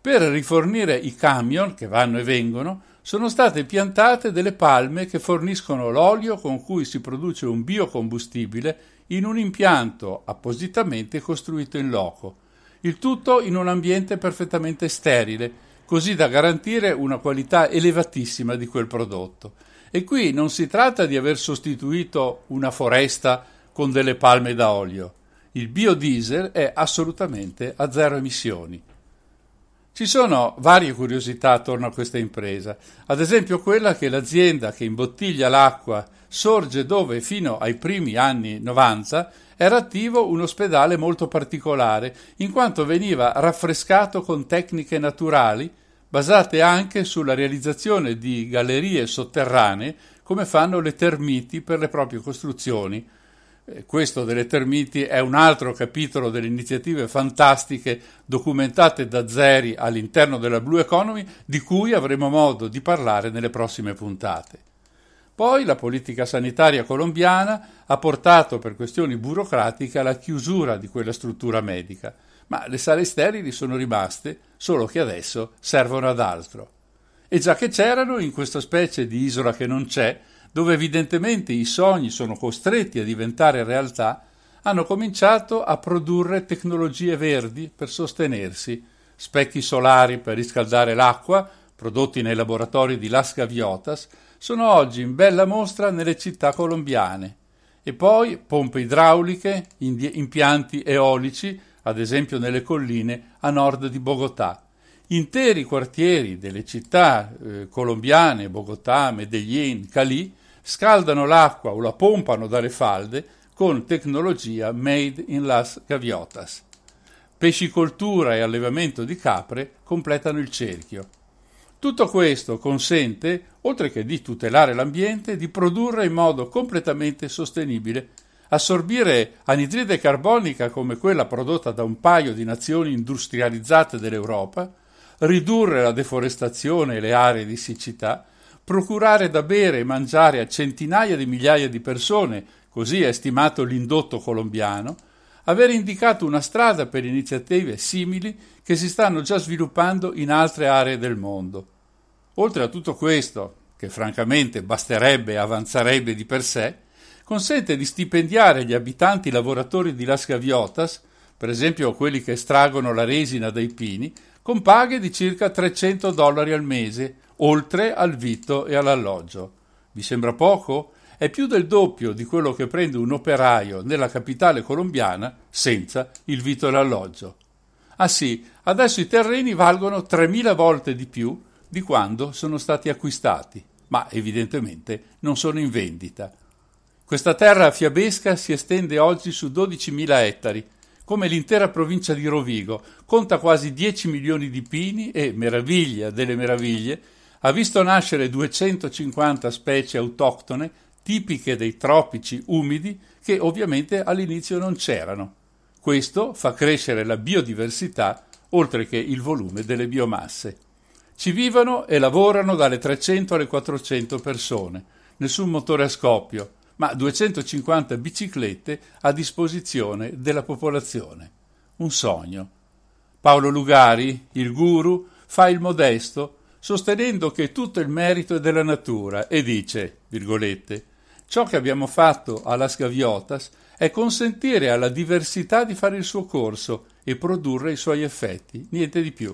Per rifornire i camion che vanno e vengono, sono state piantate delle palme che forniscono l'olio con cui si produce un biocombustibile in un impianto appositamente costruito in loco. Il tutto in un ambiente perfettamente sterile, così da garantire una qualità elevatissima di quel prodotto. E qui non si tratta di aver sostituito una foresta con delle palme da olio. il biodiesel è assolutamente a zero emissioni. Ci sono varie curiosità attorno a questa impresa, ad esempio quella che l'azienda che imbottiglia l'acqua sorge dove fino ai primi anni 90 era attivo un ospedale molto particolare, in quanto veniva raffrescato con tecniche naturali basate anche sulla realizzazione di gallerie sotterranee come fanno le termiti per le proprie costruzioni. Questo delle termiti è un altro capitolo delle iniziative fantastiche documentate da Zeri all'interno della Blue Economy, di cui avremo modo di parlare nelle prossime puntate. Poi la politica sanitaria colombiana ha portato per questioni burocratiche alla chiusura di quella struttura medica, ma le sale sterili sono rimaste, solo che adesso servono ad altro. E già che c'erano, in questa specie di isola che non c'è, dove evidentemente i sogni sono costretti a diventare realtà, hanno cominciato a produrre tecnologie verdi per sostenersi, specchi solari per riscaldare l'acqua, prodotti nei laboratori di Las Gaviotas, sono oggi in bella mostra nelle città colombiane, e poi pompe idrauliche, impianti eolici, ad esempio nelle colline a nord di Bogotà. Interi quartieri delle città colombiane, Bogotà, Medellin, Cali, scaldano l'acqua o la pompano dalle falde con tecnologia made in Las Gaviotas. Pescicoltura e allevamento di capre completano il cerchio. Tutto questo consente, oltre che di tutelare l'ambiente, di produrre in modo completamente sostenibile, assorbire anidride carbonica come quella prodotta da un paio di nazioni industrializzate dell'Europa, ridurre la deforestazione e le aree di siccità, procurare da bere e mangiare a centinaia di migliaia di persone, così è stimato l'indotto colombiano, aver indicato una strada per iniziative simili che si stanno già sviluppando in altre aree del mondo. Oltre a tutto questo, che francamente basterebbe e avanzerebbe di per sé, consente di stipendiare gli abitanti lavoratori di Las Gaviotas, per esempio quelli che estraggono la resina dai pini, con paghe di circa $300 al mese, oltre al vitto e all'alloggio. Vi sembra poco? È più del doppio di quello che prende un operaio nella capitale colombiana senza il vitto e l'alloggio. Ah sì, adesso i terreni valgono 3.000 volte di più di quando sono stati acquistati, ma evidentemente non sono in vendita. Questa terra fiabesca si estende oggi su 12.000 ettari, come l'intera provincia di Rovigo, conta quasi 10 milioni di pini e, meraviglia delle meraviglie, ha visto nascere 250 specie autoctone tipiche dei tropici umidi che ovviamente all'inizio non c'erano. Questo fa crescere la biodiversità, oltre che il volume delle biomasse. Ci vivono e lavorano dalle 300 alle 400 persone, nessun motore a scoppio, ma 250 biciclette a disposizione della popolazione. Un sogno. Paolo Lugari, il guru, fa il modesto, sostenendo che tutto il merito è della natura e dice, virgolette, «Ciò che abbiamo fatto alla Gaviotas è consentire alla diversità di fare il suo corso e produrre i suoi effetti, niente di più».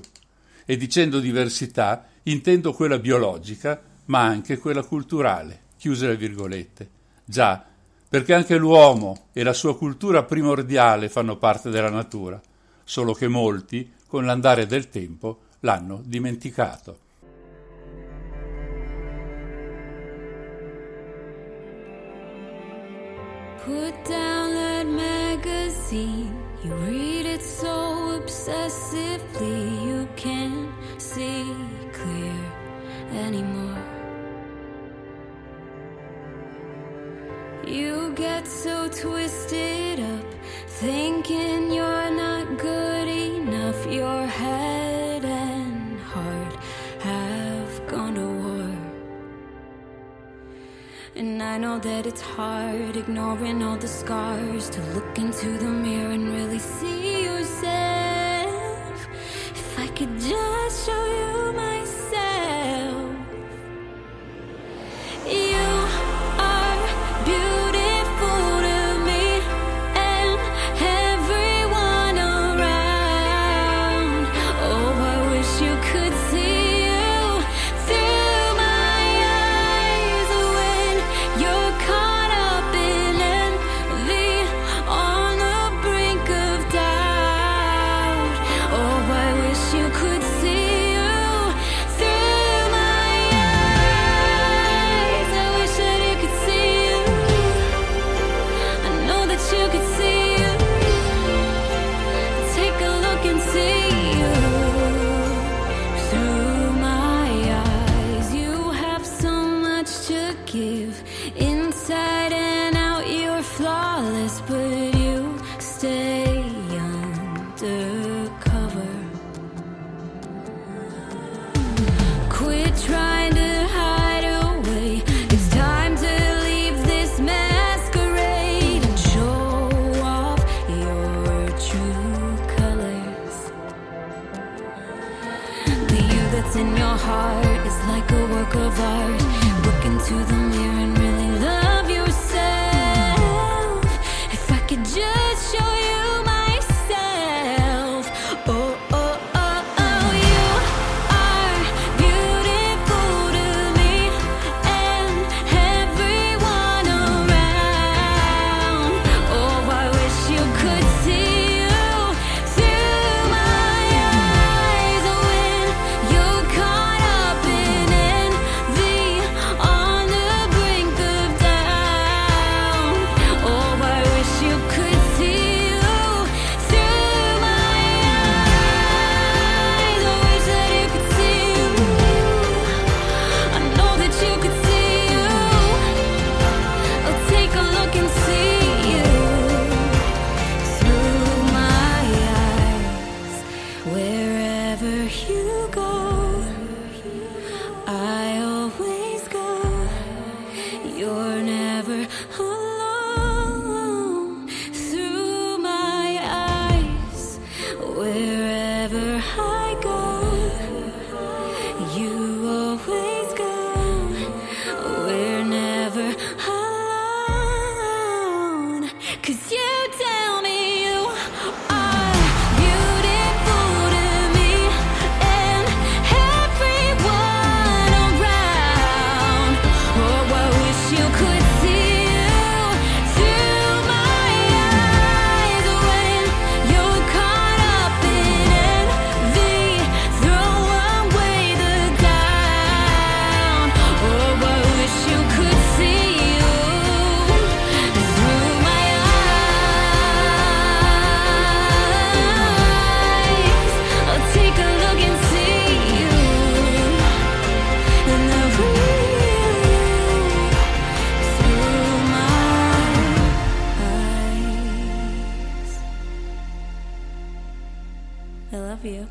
E dicendo diversità intendo quella biologica, ma anche quella culturale, chiuse le virgolette. Già, perché anche l'uomo e la sua cultura primordiale fanno parte della natura, solo che molti, con l'andare del tempo, l'hanno dimenticato. Put down that magazine, you read it so obsessively, you can't see clear anymore. You get so twisted up, thinking you're not good enough. Your head and heart have gone to war. And I know that it's hard, ignoring all the scars, to look into the mirror and really see yourself. If I could just show you myself. You are beautiful. Bring heart is like a work of art. Look into the mirror and really love yourself. If I could just show you myself. Oh, oh, oh, oh, you are beautiful to me and everyone around. Oh, I wish you could see you through my eyes when you're caught up in envy on the brink of down. Oh, I wish you could see you through my eyes. I wish that you could see you. I know that you could see you. Oh, take a look and see you through my eyes. Wherever you go, I always go. You're never alone through my eyes. Wherever I go, you always go. We're never alone. 'Cause you tell me you are beautiful to me and everyone around. Oh, I wish you could see you through my eyes when you're caught up in envy. Throw away the down. Oh, I wish you could see you through my eyes. I'll take a look and see you in the real through my eyes. I love you.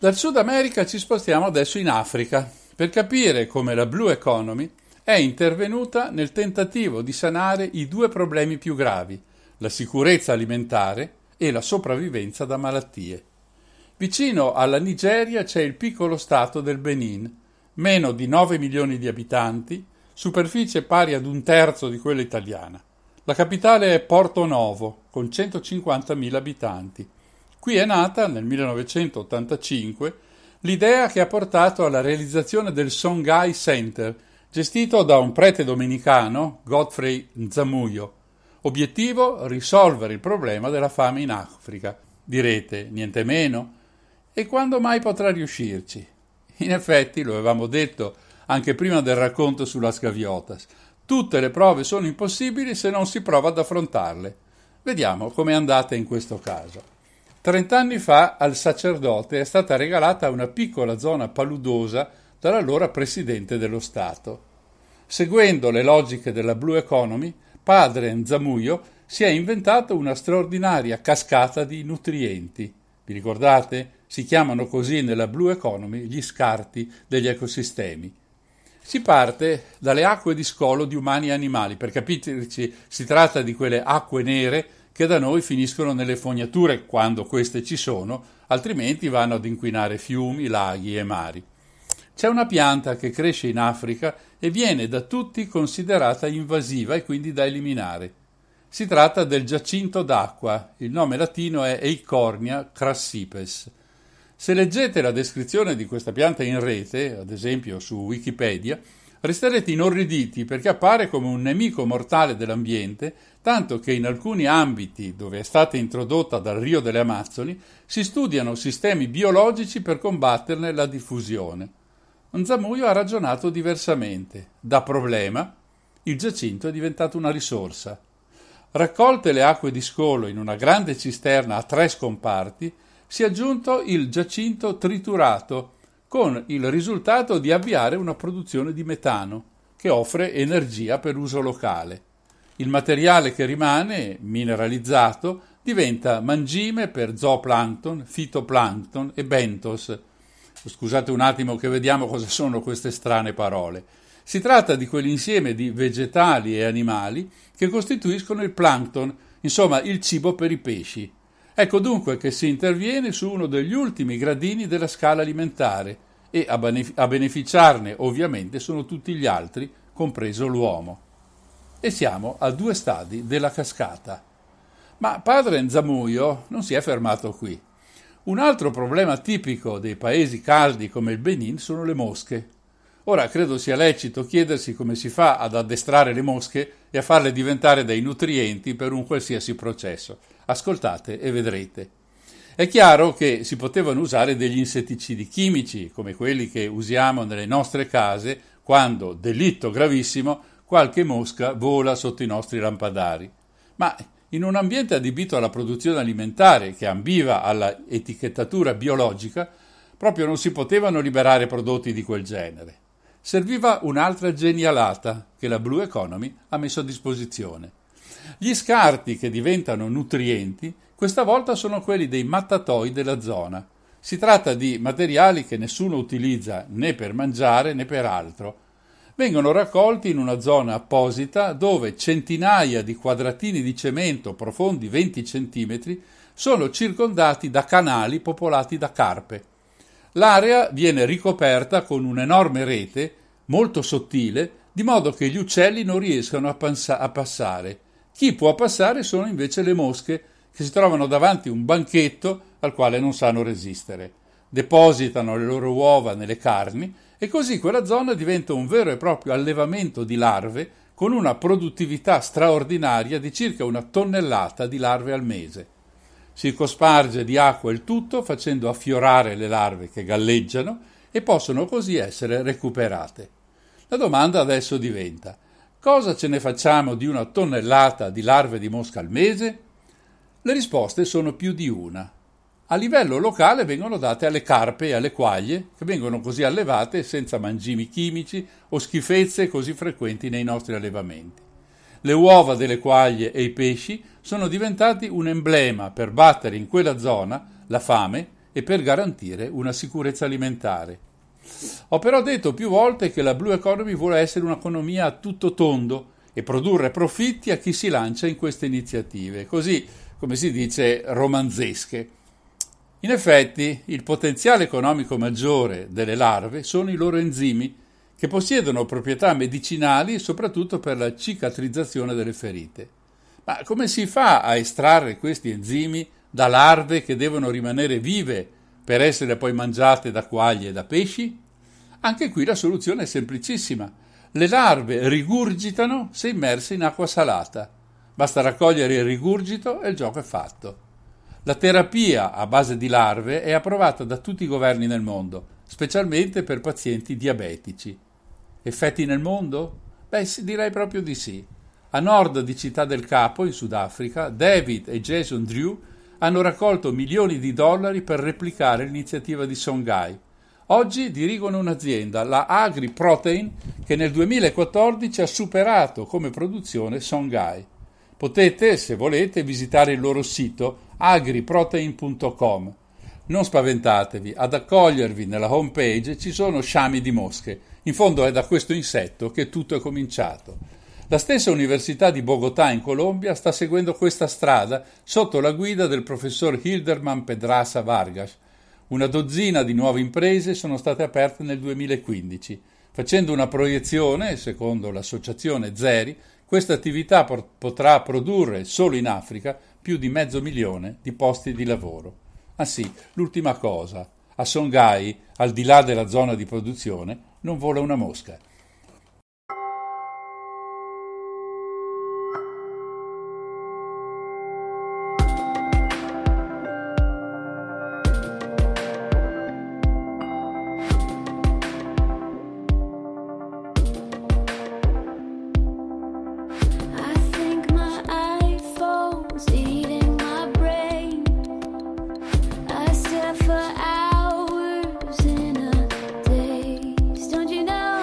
Dal Sud America ci spostiamo adesso in Africa per capire come la Blue Economy è intervenuta nel tentativo di sanare i due problemi più gravi, la sicurezza alimentare e la sopravvivenza da malattie. Vicino alla Nigeria c'è il piccolo stato del Benin, meno di 9 milioni di abitanti, superficie pari ad 1/3 di quella italiana. La capitale è Porto Novo, con 150.000 abitanti. Qui è nata, nel 1985, l'idea che ha portato alla realizzazione del Songhai Center, gestito da un prete domenicano, Godfrey Nzamujo. Obiettivo: risolvere il problema della fame in Africa. Direte, niente meno? E quando mai potrà riuscirci? In effetti, lo avevamo detto anche prima del racconto su Las Gaviotas, tutte le prove sono impossibili se non si prova ad affrontarle. Vediamo com'è andata in questo caso. 30 anni fa al sacerdote è stata regalata una piccola zona paludosa dall'allora presidente dello Stato. Seguendo le logiche della Blue Economy, padre Nzamujo si è inventato una straordinaria cascata di nutrienti. Vi ricordate? Si chiamano così nella Blue Economy gli scarti degli ecosistemi. Si parte dalle acque di scolo di umani e animali. Per capirci, si tratta di quelle acque nere che da noi finiscono nelle fognature, quando queste ci sono, altrimenti vanno ad inquinare fiumi, laghi e mari. C'è una pianta che cresce in Africa e viene da tutti considerata invasiva e quindi da eliminare. Si tratta del giacinto d'acqua, il nome latino è Eichhornia crassipes. Se leggete la descrizione di questa pianta in rete, ad esempio su Wikipedia, resterete inorriditi perché appare come un nemico mortale dell'ambiente, tanto che in alcuni ambiti dove è stata introdotta dal Rio delle Amazzoni si studiano sistemi biologici per combatterne la diffusione. Nzamujo ha ragionato diversamente. Da problema, il giacinto è diventato una risorsa. Raccolte le acque di scolo in una grande cisterna a 3 scomparti, si è aggiunto il giacinto triturato, con il risultato di avviare una produzione di metano, che offre energia per uso locale. Il materiale che rimane, mineralizzato, diventa mangime per zooplancton, fitoplancton e bentos. Scusate un attimo che vediamo cosa sono queste strane parole. Si tratta di quell'insieme di vegetali e animali che costituiscono il plancton, insomma il cibo per i pesci. Ecco dunque che si interviene su uno degli ultimi gradini della scala alimentare e a beneficiarne ovviamente sono tutti gli altri, compreso l'uomo. E siamo a due stadi della cascata. Ma padre Nzamujo non si è fermato qui. Un altro problema tipico dei paesi caldi come il Benin sono le mosche. Ora credo sia lecito chiedersi come si fa ad addestrare le mosche e a farle diventare dei nutrienti per un qualsiasi processo. Ascoltate e vedrete. È chiaro che si potevano usare degli insetticidi chimici, come quelli che usiamo nelle nostre case quando, delitto gravissimo, qualche mosca vola sotto i nostri lampadari. Ma in un ambiente adibito alla produzione alimentare, che ambiva alla etichettatura biologica, proprio non si potevano liberare prodotti di quel genere. Serviva un'altra genialata che la Blue Economy ha messo a disposizione. Gli scarti che diventano nutrienti questa volta sono quelli dei mattatoi della zona. Si tratta di materiali che nessuno utilizza né per mangiare né per altro. Vengono raccolti in una zona apposita dove centinaia di quadratini di cemento profondi 20 cm sono circondati da canali popolati da carpe. L'area viene ricoperta con un'enorme rete, molto sottile, di modo che gli uccelli non riescano a passare. Chi può passare sono invece le mosche, che si trovano davanti un banchetto al quale non sanno resistere. Depositano le loro uova nelle carni e così quella zona diventa un vero e proprio allevamento di larve con una produttività straordinaria di circa 1 tonnellata di larve al mese. Si cosparge di acqua il tutto facendo affiorare le larve che galleggiano e possono così essere recuperate. La domanda adesso diventa: cosa ce ne facciamo di 1 tonnellata di larve di mosca al mese? Le risposte sono più di una. A livello locale vengono date alle carpe e alle quaglie, che vengono così allevate senza mangimi chimici o schifezze così frequenti nei nostri allevamenti. Le uova delle quaglie e i pesci sono diventati un emblema per battere in quella zona la fame e per garantire una sicurezza alimentare. Ho però detto più volte che la Blue Economy vuole essere un'economia a tutto tondo e produrre profitti a chi si lancia in queste iniziative, così, come si dice, romanzesche. In effetti, il potenziale economico maggiore delle larve sono i loro enzimi, che possiedono proprietà medicinali soprattutto per la cicatrizzazione delle ferite. Ma come si fa a estrarre questi enzimi da larve che devono rimanere vive per essere poi mangiate da quaglie e da pesci? Anche qui la soluzione è semplicissima. Le larve rigurgitano se immerse in acqua salata. Basta raccogliere il rigurgito e il gioco è fatto. La terapia a base di larve è approvata da tutti i governi nel mondo, specialmente per pazienti diabetici. Effetti nel mondo? Beh, direi proprio di sì. A nord di Città del Capo, in Sudafrica, David e Jason Drew hanno raccolto milioni di dollari per replicare l'iniziativa di Songhai. Oggi dirigono un'azienda, la AgriProtein, che nel 2014 ha superato come produzione Songhai. Potete, se volete, visitare il loro sito agriprotein.com. Non spaventatevi, ad accogliervi nella home page ci sono sciami di mosche. In fondo è da questo insetto che tutto è cominciato. La stessa Università di Bogotà in Colombia sta seguendo questa strada sotto la guida del professor Hilderman Pedraza Vargas. 12 di nuove imprese sono state aperte nel 2015. Facendo una proiezione, secondo l'associazione Zeri, questa attività potrà produrre solo in Africa più di 500.000 di posti di lavoro. Ah sì, l'ultima cosa. A Songhai, al di là della zona di produzione, non vola una mosca. For hours in a day, don't you know?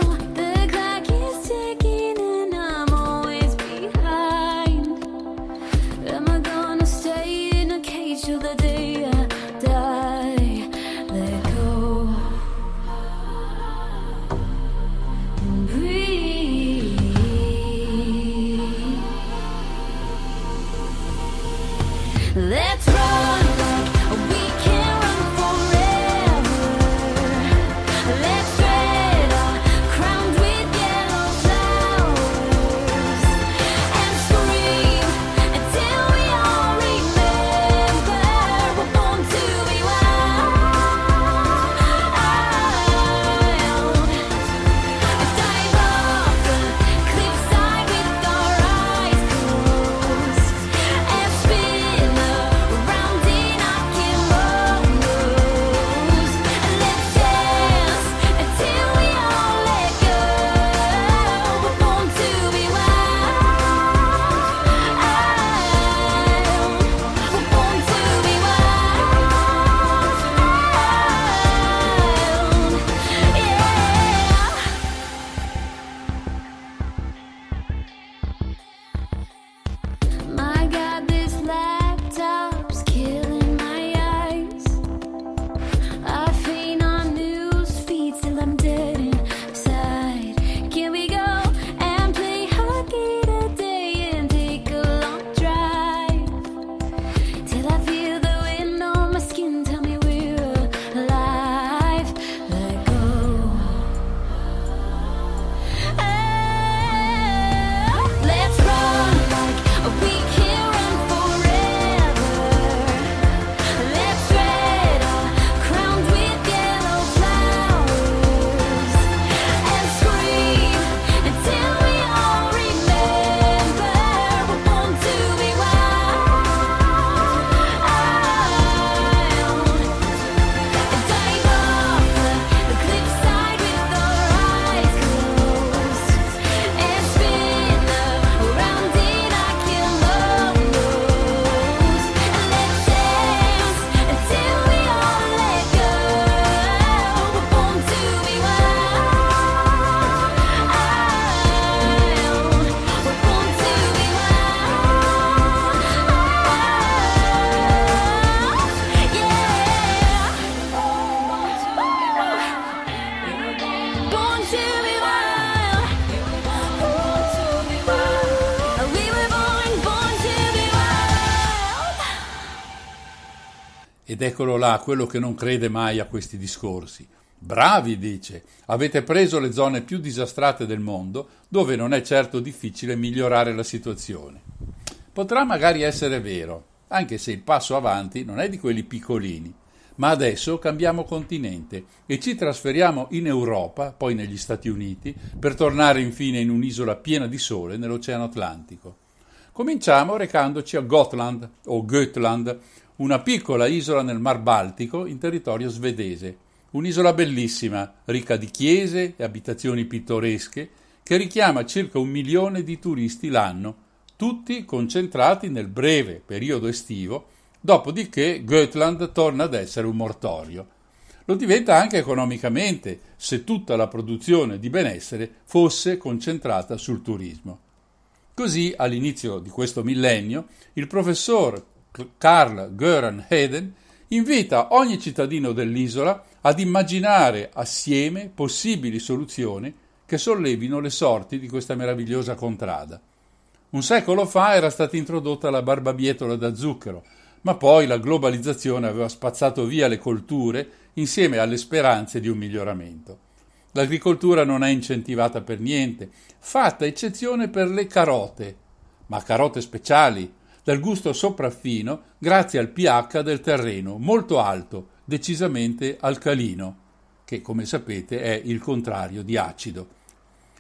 Ed eccolo là, quello che non crede mai a questi discorsi. Bravi, dice, avete preso le zone più disastrate del mondo, dove non è certo difficile migliorare la situazione. Potrà magari essere vero, anche se il passo avanti non è di quelli piccolini. Ma adesso cambiamo continente e ci trasferiamo in Europa, poi negli Stati Uniti, per tornare infine in un'isola piena di sole nell'Oceano Atlantico. Cominciamo recandoci a Gotland, o Gotland, una piccola isola nel Mar Baltico in territorio svedese. Un'isola bellissima, ricca di chiese e abitazioni pittoresche, che richiama circa 1 milione di turisti l'anno, tutti concentrati nel breve periodo estivo, dopodiché Gotland torna ad essere un mortorio. Lo diventa anche economicamente, se tutta la produzione di benessere fosse concentrata sul turismo. Così, all'inizio di questo millennio, il professor Carl Göran Hayden invita ogni cittadino dell'isola ad immaginare assieme possibili soluzioni che sollevino le sorti di questa meravigliosa contrada. Un secolo fa era stata introdotta la barbabietola da zucchero, ma poi la globalizzazione aveva spazzato via le colture insieme alle speranze di un miglioramento. L'agricoltura non è incentivata per niente, fatta eccezione per le carote, ma carote speciali, dal gusto sopraffino grazie al pH del terreno, molto alto, decisamente alcalino, che come sapete è il contrario di acido.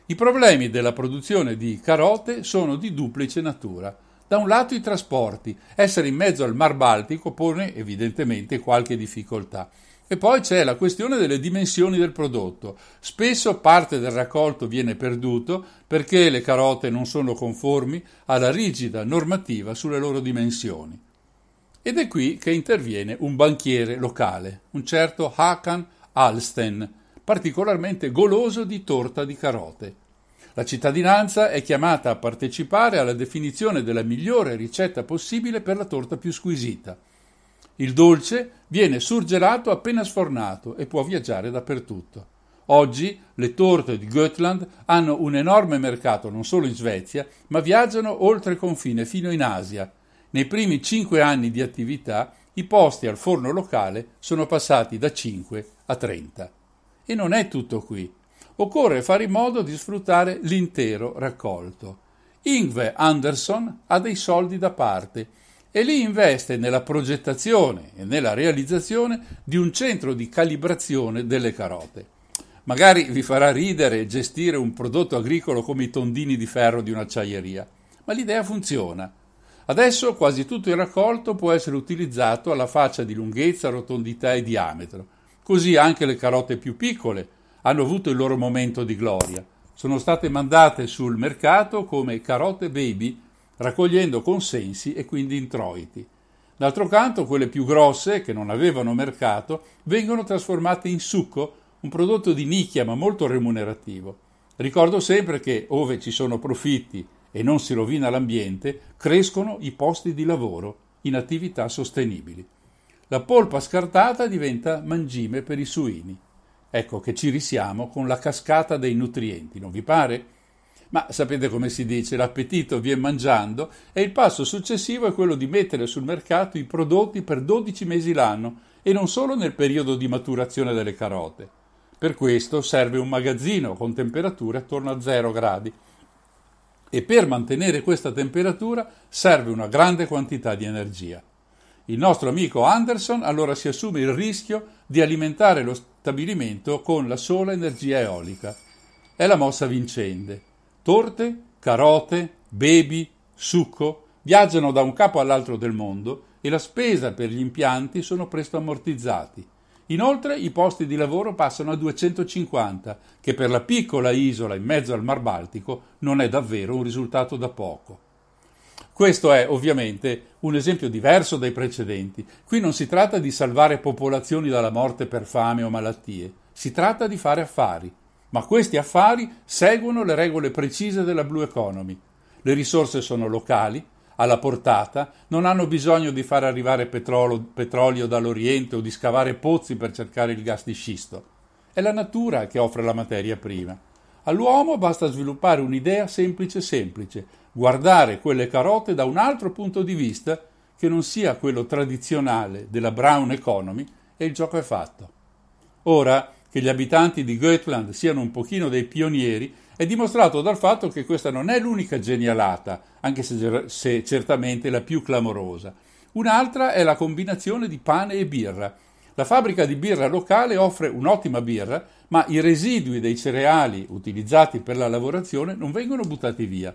I problemi della produzione di carote sono di duplice natura. Da un lato i trasporti, essere in mezzo al Mar Baltico pone evidentemente qualche difficoltà. E poi c'è la questione delle dimensioni del prodotto. Spesso parte del raccolto viene perduto perché le carote non sono conformi alla rigida normativa sulle loro dimensioni. Ed è qui che interviene un banchiere locale, un certo Hakan Alsten, particolarmente goloso di torta di carote. La cittadinanza è chiamata a partecipare alla definizione della migliore ricetta possibile per la torta più squisita. Il dolce viene surgelato appena sfornato e può viaggiare dappertutto. Oggi le torte di Gotland hanno un enorme mercato non solo in Svezia, ma viaggiano oltre confine fino in Asia. Nei primi 5 anni di attività i posti al forno locale sono passati da 5 a 30. E non è tutto qui. Occorre fare in modo di sfruttare l'intero raccolto. Ingve Andersson ha dei soldi da parte e li investe nella progettazione e nella realizzazione di un centro di calibrazione delle carote. Magari vi farà ridere gestire un prodotto agricolo come i tondini di ferro di un'acciaieria, ma l'idea funziona. Adesso quasi tutto il raccolto può essere utilizzato alla faccia di lunghezza, rotondità e diametro. Così anche le carote più piccole hanno avuto il loro momento di gloria. Sono state mandate sul mercato come carote baby, raccogliendo consensi e quindi introiti. D'altro canto, quelle più grosse, che non avevano mercato, vengono trasformate in succo, un prodotto di nicchia ma molto remunerativo. Ricordo sempre che, ove ci sono profitti e non si rovina l'ambiente, crescono i posti di lavoro in attività sostenibili. La polpa scartata diventa mangime per i suini. Ecco che ci risiamo con la cascata dei nutrienti, non vi pare? Ma sapete come si dice, l'appetito viene mangiando e il passo successivo è quello di mettere sul mercato i prodotti per 12 mesi l'anno e non solo nel periodo di maturazione delle carote. Per questo serve un magazzino con temperature attorno a 0 gradi e per mantenere questa temperatura serve una grande quantità di energia. Il nostro amico Anderson allora si assume il rischio di alimentare lo stabilimento con la sola energia eolica. È la mossa vincente. Torte, carote, baby, succo viaggiano da un capo all'altro del mondo e la spesa per gli impianti sono presto ammortizzati. Inoltre i posti di lavoro passano a 250, che per la piccola isola in mezzo al Mar Baltico non è davvero un risultato da poco. Questo è ovviamente un esempio diverso dai precedenti. Qui non si tratta di salvare popolazioni dalla morte per fame o malattie, si tratta di fare affari, ma questi affari seguono le regole precise della Blue Economy. Le risorse sono locali, alla portata, non hanno bisogno di far arrivare petrolio dall'Oriente o di scavare pozzi per cercare il gas di scisto. È la natura che offre la materia prima. All'uomo basta sviluppare un'idea semplice, guardare quelle carote da un altro punto di vista che non sia quello tradizionale della Brown Economy e il gioco è fatto. Ora, che gli abitanti di Gotland siano un pochino dei pionieri è dimostrato dal fatto che questa non è l'unica genialata, anche se certamente la più clamorosa. Un'altra è la combinazione di pane e birra. La fabbrica di birra locale offre un'ottima birra, ma i residui dei cereali utilizzati per la lavorazione non vengono buttati via.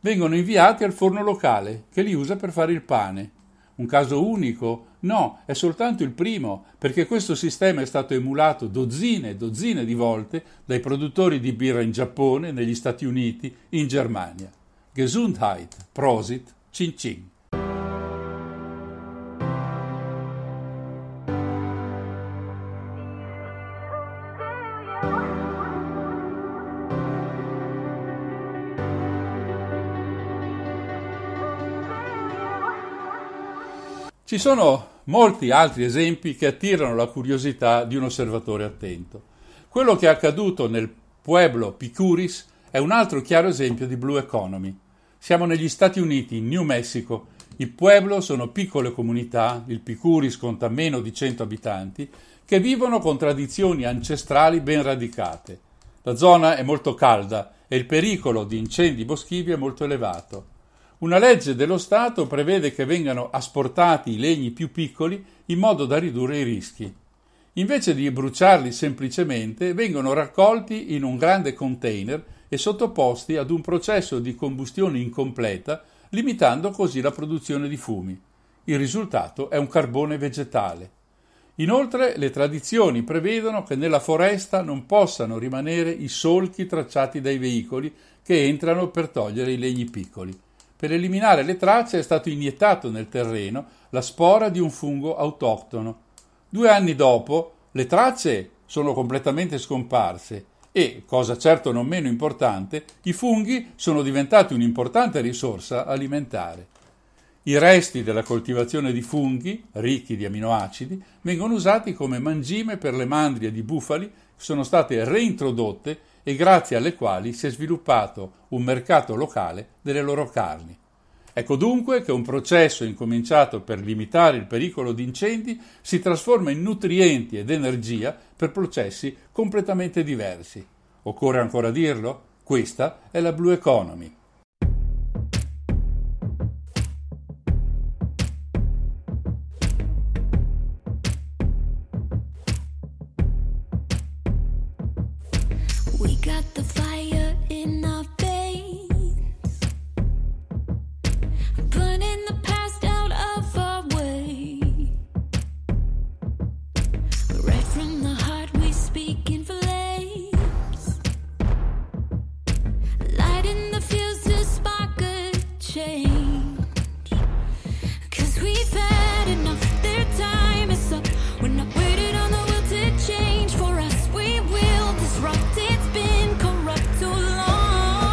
Vengono inviati al forno locale, che li usa per fare il pane. Un caso unico? No, è soltanto il primo, perché questo sistema è stato emulato dozzine e dozzine di volte dai produttori di birra in Giappone, negli Stati Uniti, in Germania. Gesundheit, Prosit, Cin Cin. Ci sono molti altri esempi che attirano la curiosità di un osservatore attento. Quello che è accaduto nel Pueblo Picuris è un altro chiaro esempio di Blue Economy. Siamo negli Stati Uniti, in New Mexico. I Pueblo sono piccole comunità, il Picuris conta meno di 100 abitanti, che vivono con tradizioni ancestrali ben radicate. La zona è molto calda e il pericolo di incendi boschivi è molto elevato. Una legge dello Stato prevede che vengano asportati i legni più piccoli in modo da ridurre i rischi. Invece di bruciarli semplicemente, vengono raccolti in un grande container e sottoposti ad un processo di combustione incompleta, limitando così la produzione di fumi. Il risultato è un carbone vegetale. Inoltre, le tradizioni prevedono che nella foresta non possano rimanere i solchi tracciati dai veicoli che entrano per togliere i legni piccoli. Per eliminare le tracce è stato iniettato nel terreno la spora di un fungo autoctono. 2 anni dopo le tracce sono completamente scomparse e, cosa certo non meno importante, i funghi sono diventati un'importante risorsa alimentare. I resti della coltivazione di funghi, ricchi di aminoacidi, vengono usati come mangime per le mandrie di bufali che sono state reintrodotte e grazie alle quali si è sviluppato un mercato locale delle loro carni. Ecco dunque che un processo incominciato per limitare il pericolo di incendi si trasforma in nutrienti ed energia per processi completamente diversi. Occorre ancora dirlo? Questa è la Blue Economy. Change for us, we will disrupt, it's been corrupt too long.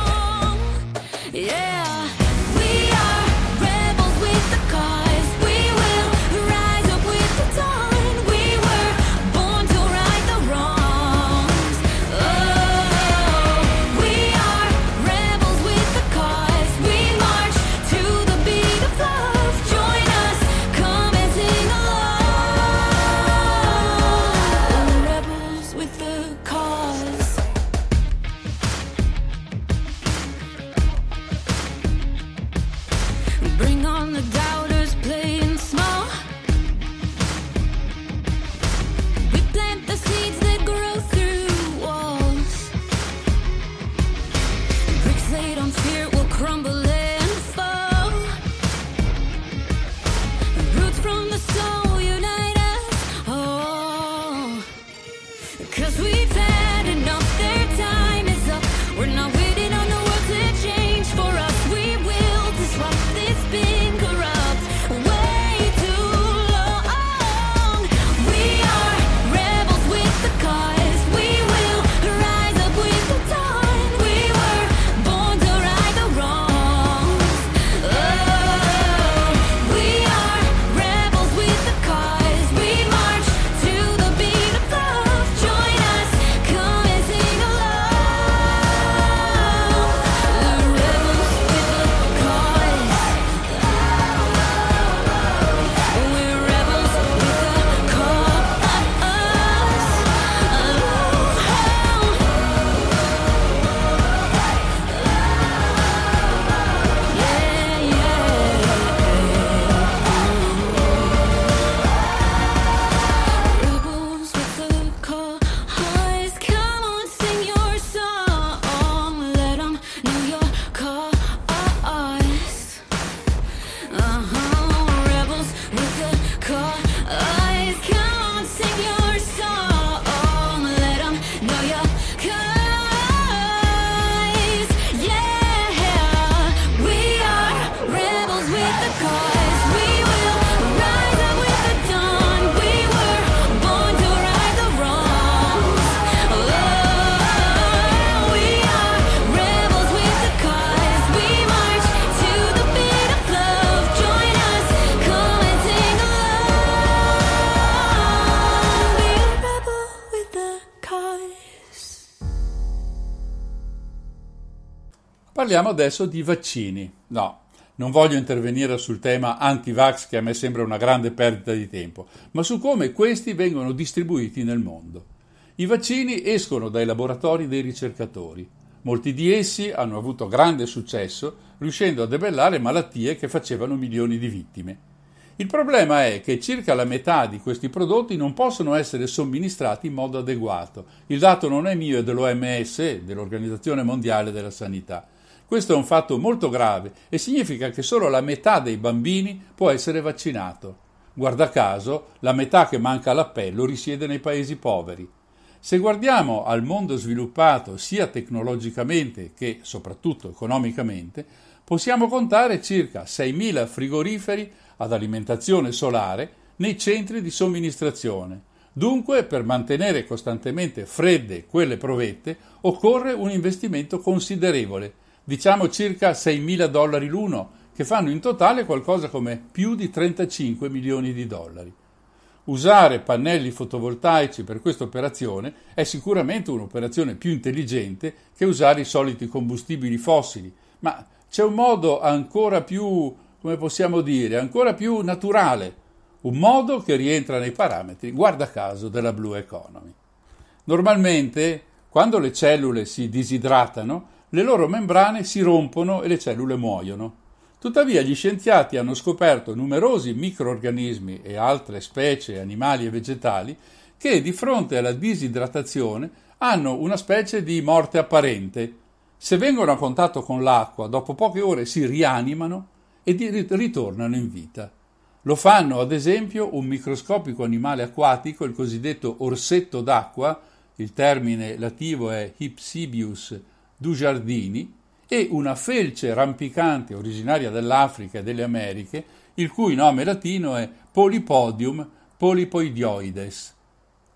Parliamo adesso di vaccini. No, non voglio intervenire sul tema anti-vax, che a me sembra una grande perdita di tempo, ma su come questi vengono distribuiti nel mondo. I vaccini escono dai laboratori dei ricercatori. Molti di essi hanno avuto grande successo, riuscendo a debellare malattie che facevano milioni di vittime. Il problema è che circa la metà di questi prodotti non possono essere somministrati in modo adeguato. Il dato non è mio, è dell'OMS, dell'Organizzazione Mondiale della Sanità. Questo è un fatto molto grave e significa che solo la metà dei bambini può essere vaccinato. Guarda caso, la metà che manca all'appello risiede nei paesi poveri. Se guardiamo al mondo sviluppato sia tecnologicamente che soprattutto economicamente, possiamo contare circa 6.000 frigoriferi ad alimentazione solare nei centri di somministrazione. Dunque, per mantenere costantemente fredde quelle provette, occorre un investimento considerevole, diciamo circa $6.000 l'uno, che fanno in totale qualcosa come più di $35 milioni. Usare pannelli fotovoltaici per questa operazione è sicuramente un'operazione più intelligente che usare i soliti combustibili fossili, ma c'è un modo ancora più, ancora più naturale, un modo che rientra nei parametri, guarda caso, della Blue Economy. Normalmente, quando le cellule si disidratano, le loro membrane si rompono e le cellule muoiono. Tuttavia gli scienziati hanno scoperto numerosi microrganismi e altre specie animali e vegetali che di fronte alla disidratazione hanno una specie di morte apparente. Se vengono a contatto con l'acqua, dopo poche ore si rianimano e ritornano in vita. Lo fanno ad esempio un microscopico animale acquatico, il cosiddetto orsetto d'acqua, il termine lativo è Hypsibius dujardini, e una felce rampicante originaria dell'Africa e delle Americhe, il cui nome latino è Polypodium polypodioides.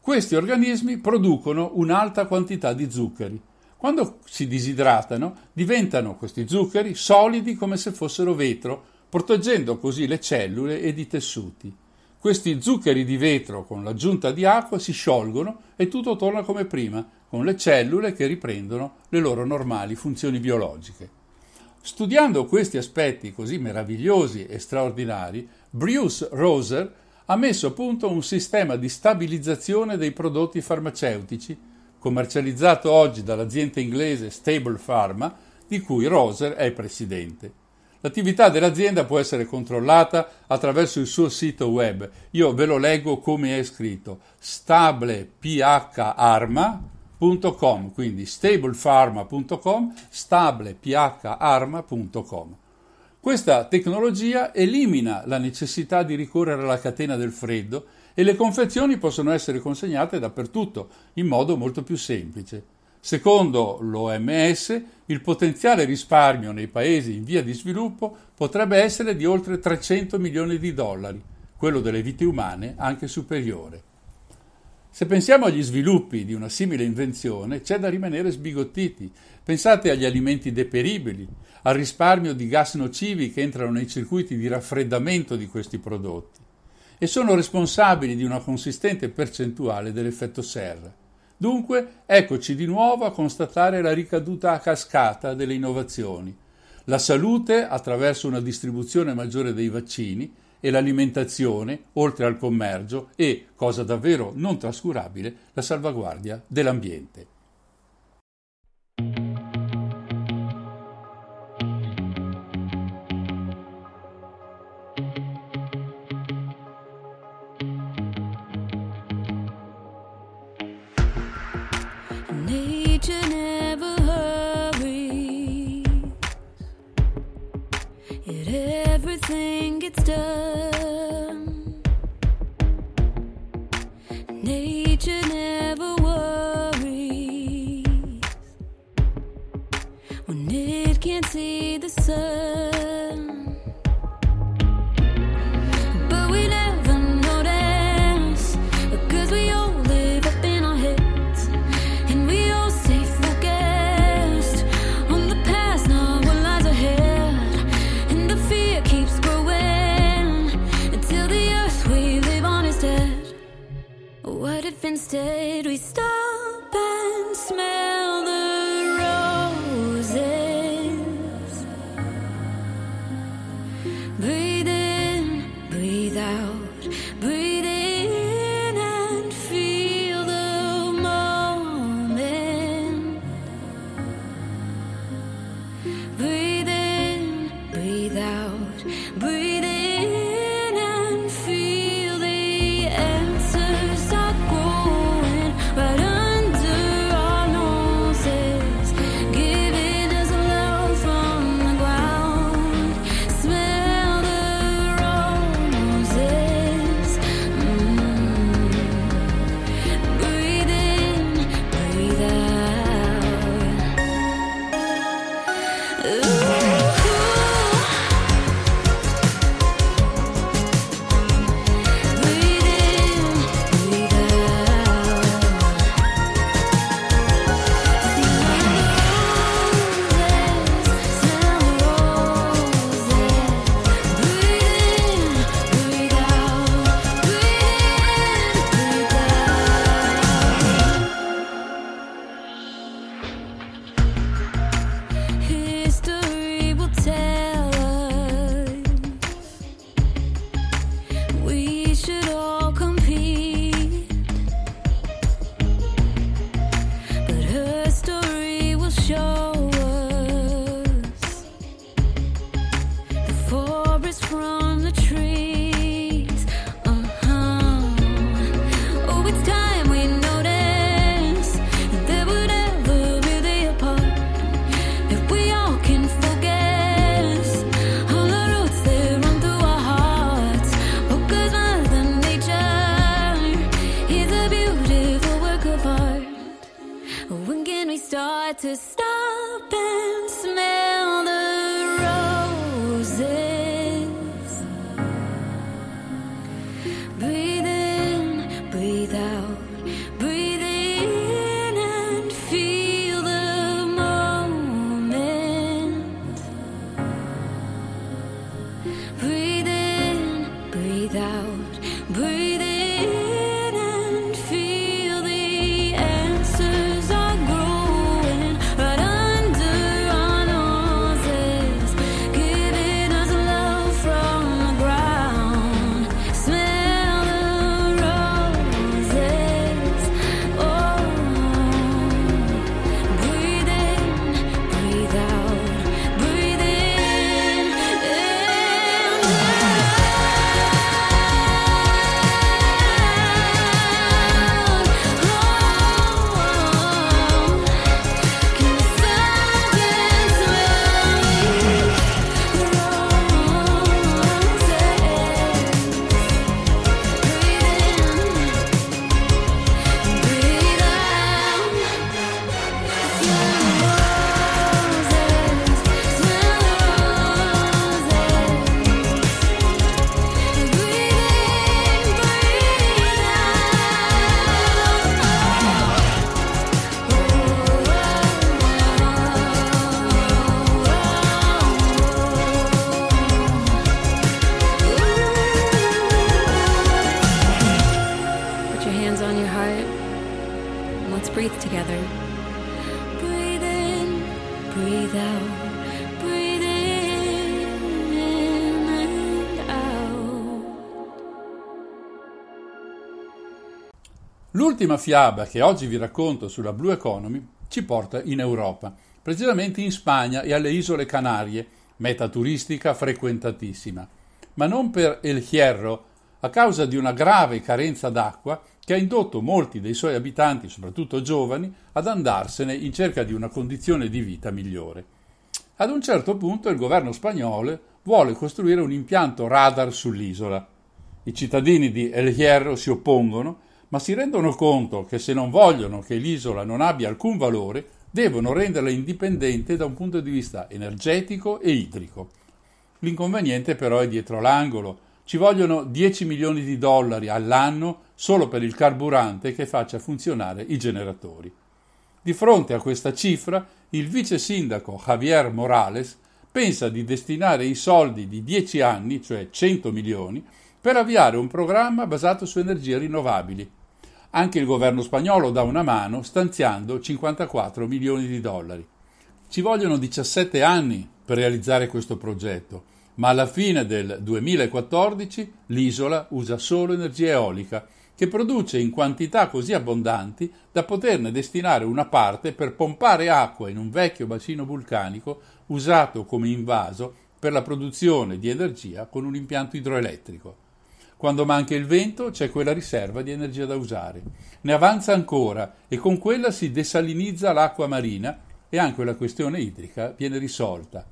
Questi organismi producono un'alta quantità di zuccheri. Quando si disidratano, diventano questi zuccheri solidi come se fossero vetro, proteggendo così le cellule ed i tessuti. Questi zuccheri di vetro con l'aggiunta di acqua si sciolgono e tutto torna come prima, con le cellule che riprendono le loro normali funzioni biologiche. Studiando questi aspetti così meravigliosi e straordinari, Bruce Roser ha messo a punto un sistema di stabilizzazione dei prodotti farmaceutici, commercializzato oggi dall'azienda inglese Stable Pharma, di cui Roser è presidente. L'attività dell'azienda può essere controllata attraverso il suo sito web. Io ve lo leggo come è scritto: stablepharma.com, quindi stablepharma.com, stablepharma.com. Questa tecnologia elimina la necessità di ricorrere alla catena del freddo e le confezioni possono essere consegnate dappertutto in modo molto più semplice. Secondo l'OMS, il potenziale risparmio nei paesi in via di sviluppo potrebbe essere di oltre $300 milioni, quello delle vite umane anche superiore. Se pensiamo agli sviluppi di una simile invenzione, c'è da rimanere sbigottiti. Pensate agli alimenti deperibili, al risparmio di gas nocivi che entrano nei circuiti di raffreddamento di questi prodotti e sono responsabili di una consistente percentuale dell'effetto serra. Dunque, eccoci di nuovo a constatare la ricaduta a cascata delle innovazioni. La salute attraverso una distribuzione maggiore dei vaccini e l'alimentazione, oltre al commercio e, cosa davvero non trascurabile, la salvaguardia dell'ambiente. Instead, we stop and smell the roses. start to stop and smell the roses. Breathe in, breathe out, breathe in and feel the moment. Breathe in, breathe out, breathe in. L'ultima fiaba che oggi vi racconto sulla Blue Economy ci porta in Europa, precisamente in Spagna e alle Isole Canarie, meta turistica frequentatissima, ma non per El Hierro, a causa di una grave carenza d'acqua che ha indotto molti dei suoi abitanti, soprattutto giovani, ad andarsene in cerca di una condizione di vita migliore. Ad un certo punto il governo spagnolo vuole costruire un impianto radar sull'isola. I cittadini di El Hierro si oppongono, ma si rendono conto che se non vogliono che l'isola non abbia alcun valore, devono renderla indipendente da un punto di vista energetico e idrico. L'inconveniente però è dietro l'angolo. Ci vogliono 10 milioni di dollari all'anno solo per il carburante che faccia funzionare i generatori. Di fronte a questa cifra, il vice sindaco Javier Morales pensa di destinare i soldi di 10 anni, cioè 100 milioni, per avviare un programma basato su energie rinnovabili. Anche il governo spagnolo dà una mano stanziando 54 milioni di dollari. Ci vogliono 17 anni per realizzare questo progetto, ma alla fine del 2014 l'isola usa solo energia eolica, che produce in quantità così abbondanti da poterne destinare una parte per pompare acqua in un vecchio bacino vulcanico usato come invaso per la produzione di energia con un impianto idroelettrico. Quando manca il vento c'è quella riserva di energia da usare. Ne avanza ancora e con quella si desalinizza l'acqua marina e anche la questione idrica viene risolta.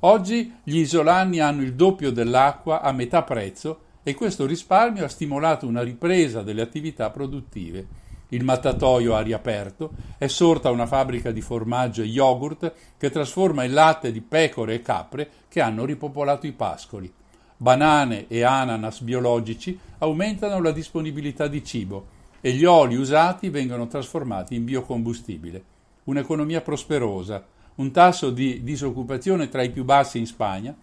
Oggi gli isolani hanno il doppio dell'acqua a metà prezzo e questo risparmio ha stimolato una ripresa delle attività produttive. Il mattatoio ha riaperto, è sorta una fabbrica di formaggio e yogurt che trasforma il latte di pecore e capre che hanno ripopolato i pascoli. Banane e ananas biologici aumentano la disponibilità di cibo e gli oli usati vengono trasformati in biocombustibile. Un'economia prosperosa, un tasso di disoccupazione tra i più bassi in Spagna,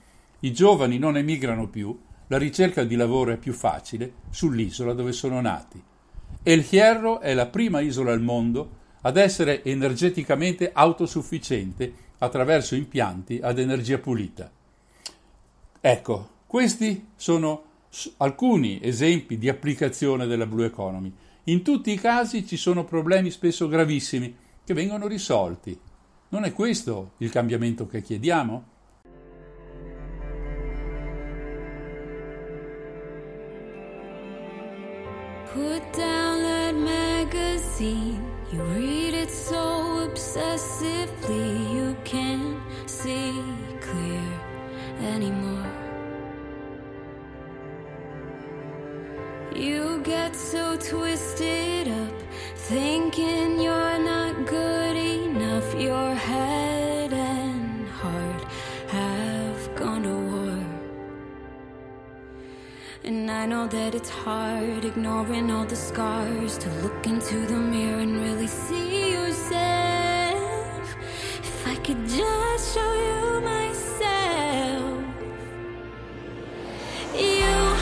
i giovani non emigrano più, la ricerca di lavoro è più facile sull'isola dove sono nati. El Hierro è la prima isola al mondo ad essere energeticamente autosufficiente attraverso impianti ad energia pulita. Ecco, questi sono alcuni esempi di applicazione della Blue Economy. In tutti i casi ci sono problemi spesso gravissimi che vengono risolti. Non è questo il cambiamento che chiediamo? Put down that magazine, you read it so obsessively you can't see clear anymore. You get so twisted up, thinking you're not good enough know that it's hard ignoring all the scars, to look into the mirror and really see yourself. If I could just show you myself. You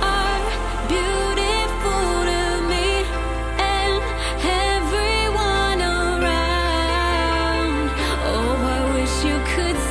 are beautiful to me and everyone around. Oh, I wish you could see.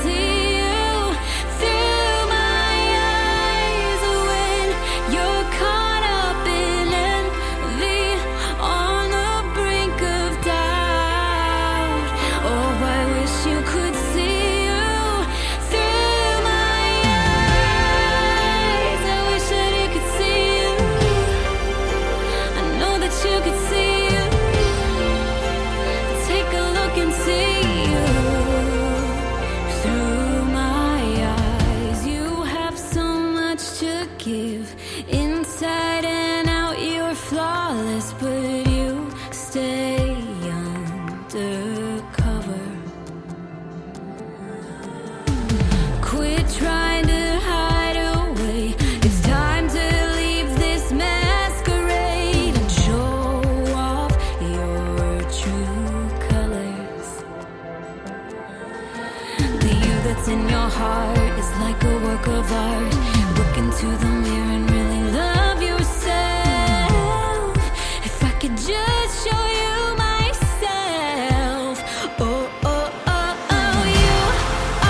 It's like a work of art. Look into the mirror and really love yourself. If I could just show you myself. Oh, oh, oh, oh. You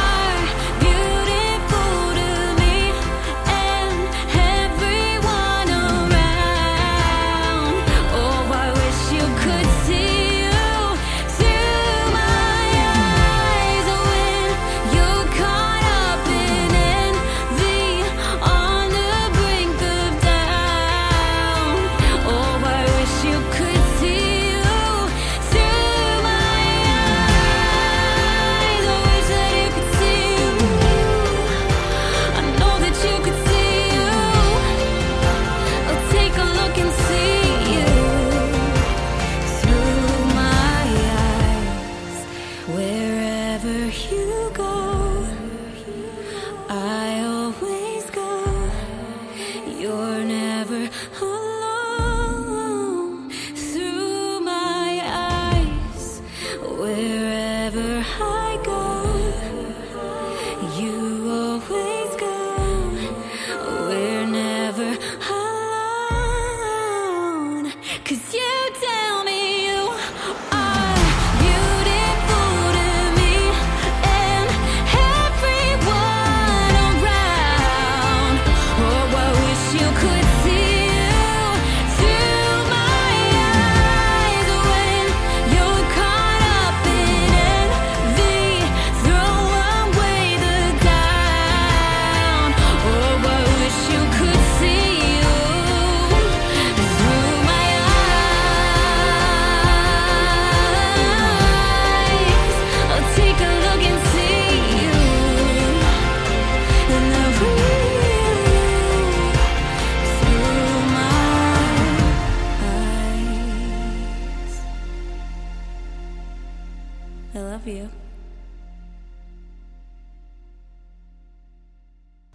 are beautiful to me and everyone around. Oh, I wish you could see you through my eyes when you're coming.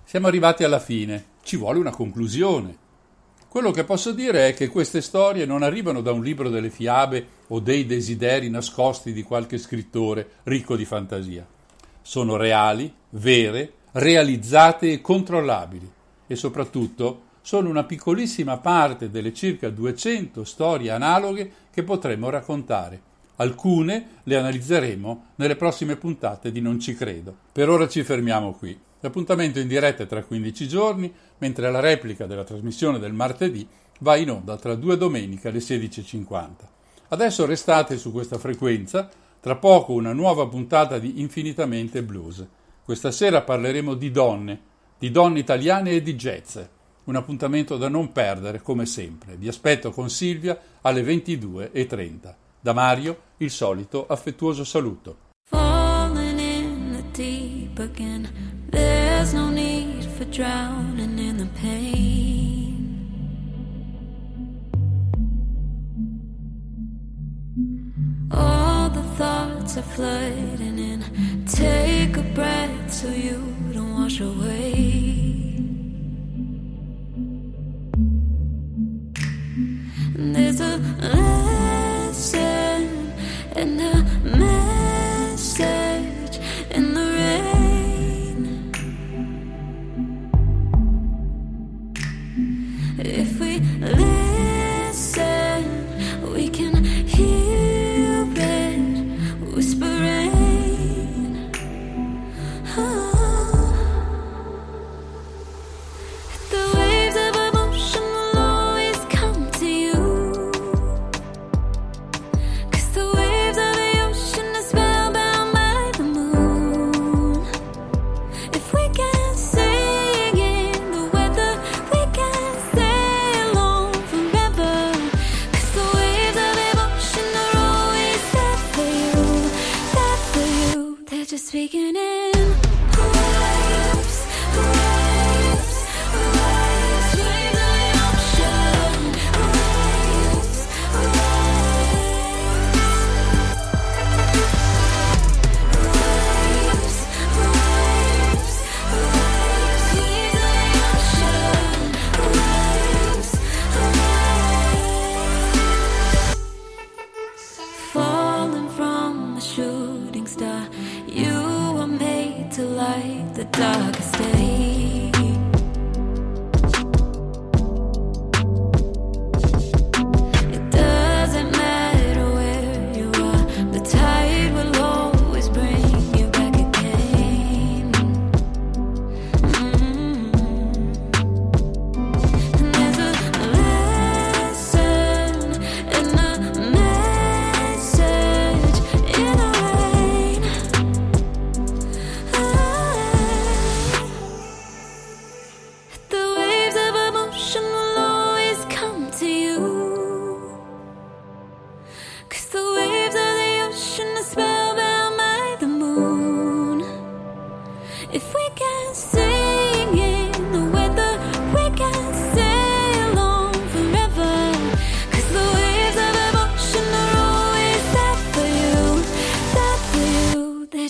Siamo arrivati alla fine, ci vuole una conclusione. Quello che posso dire è che queste storie non arrivano da un libro delle fiabe o dei desideri nascosti di qualche scrittore ricco di fantasia. Sono reali, vere, realizzate e controllabili, e soprattutto sono una piccolissima parte delle circa 200 storie analoghe che potremmo raccontare. Alcune le analizzeremo nelle prossime puntate di Non ci credo. Per ora ci fermiamo qui. L'appuntamento in diretta è tra 15 giorni, mentre la replica della trasmissione del martedì va in onda tra due domeniche alle 16.50. Adesso restate su questa frequenza, tra poco una nuova puntata di Infinitamente Blues. Questa sera parleremo di donne italiane e di jazz. Un appuntamento da non perdere, come sempre. Vi aspetto con Silvia alle 22.30. Da Mario, il solito affettuoso saluto. There's no need for drowning in the pain. All the thoughts are flooding in. Take a breath so you don't wash away.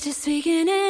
Just speaking it.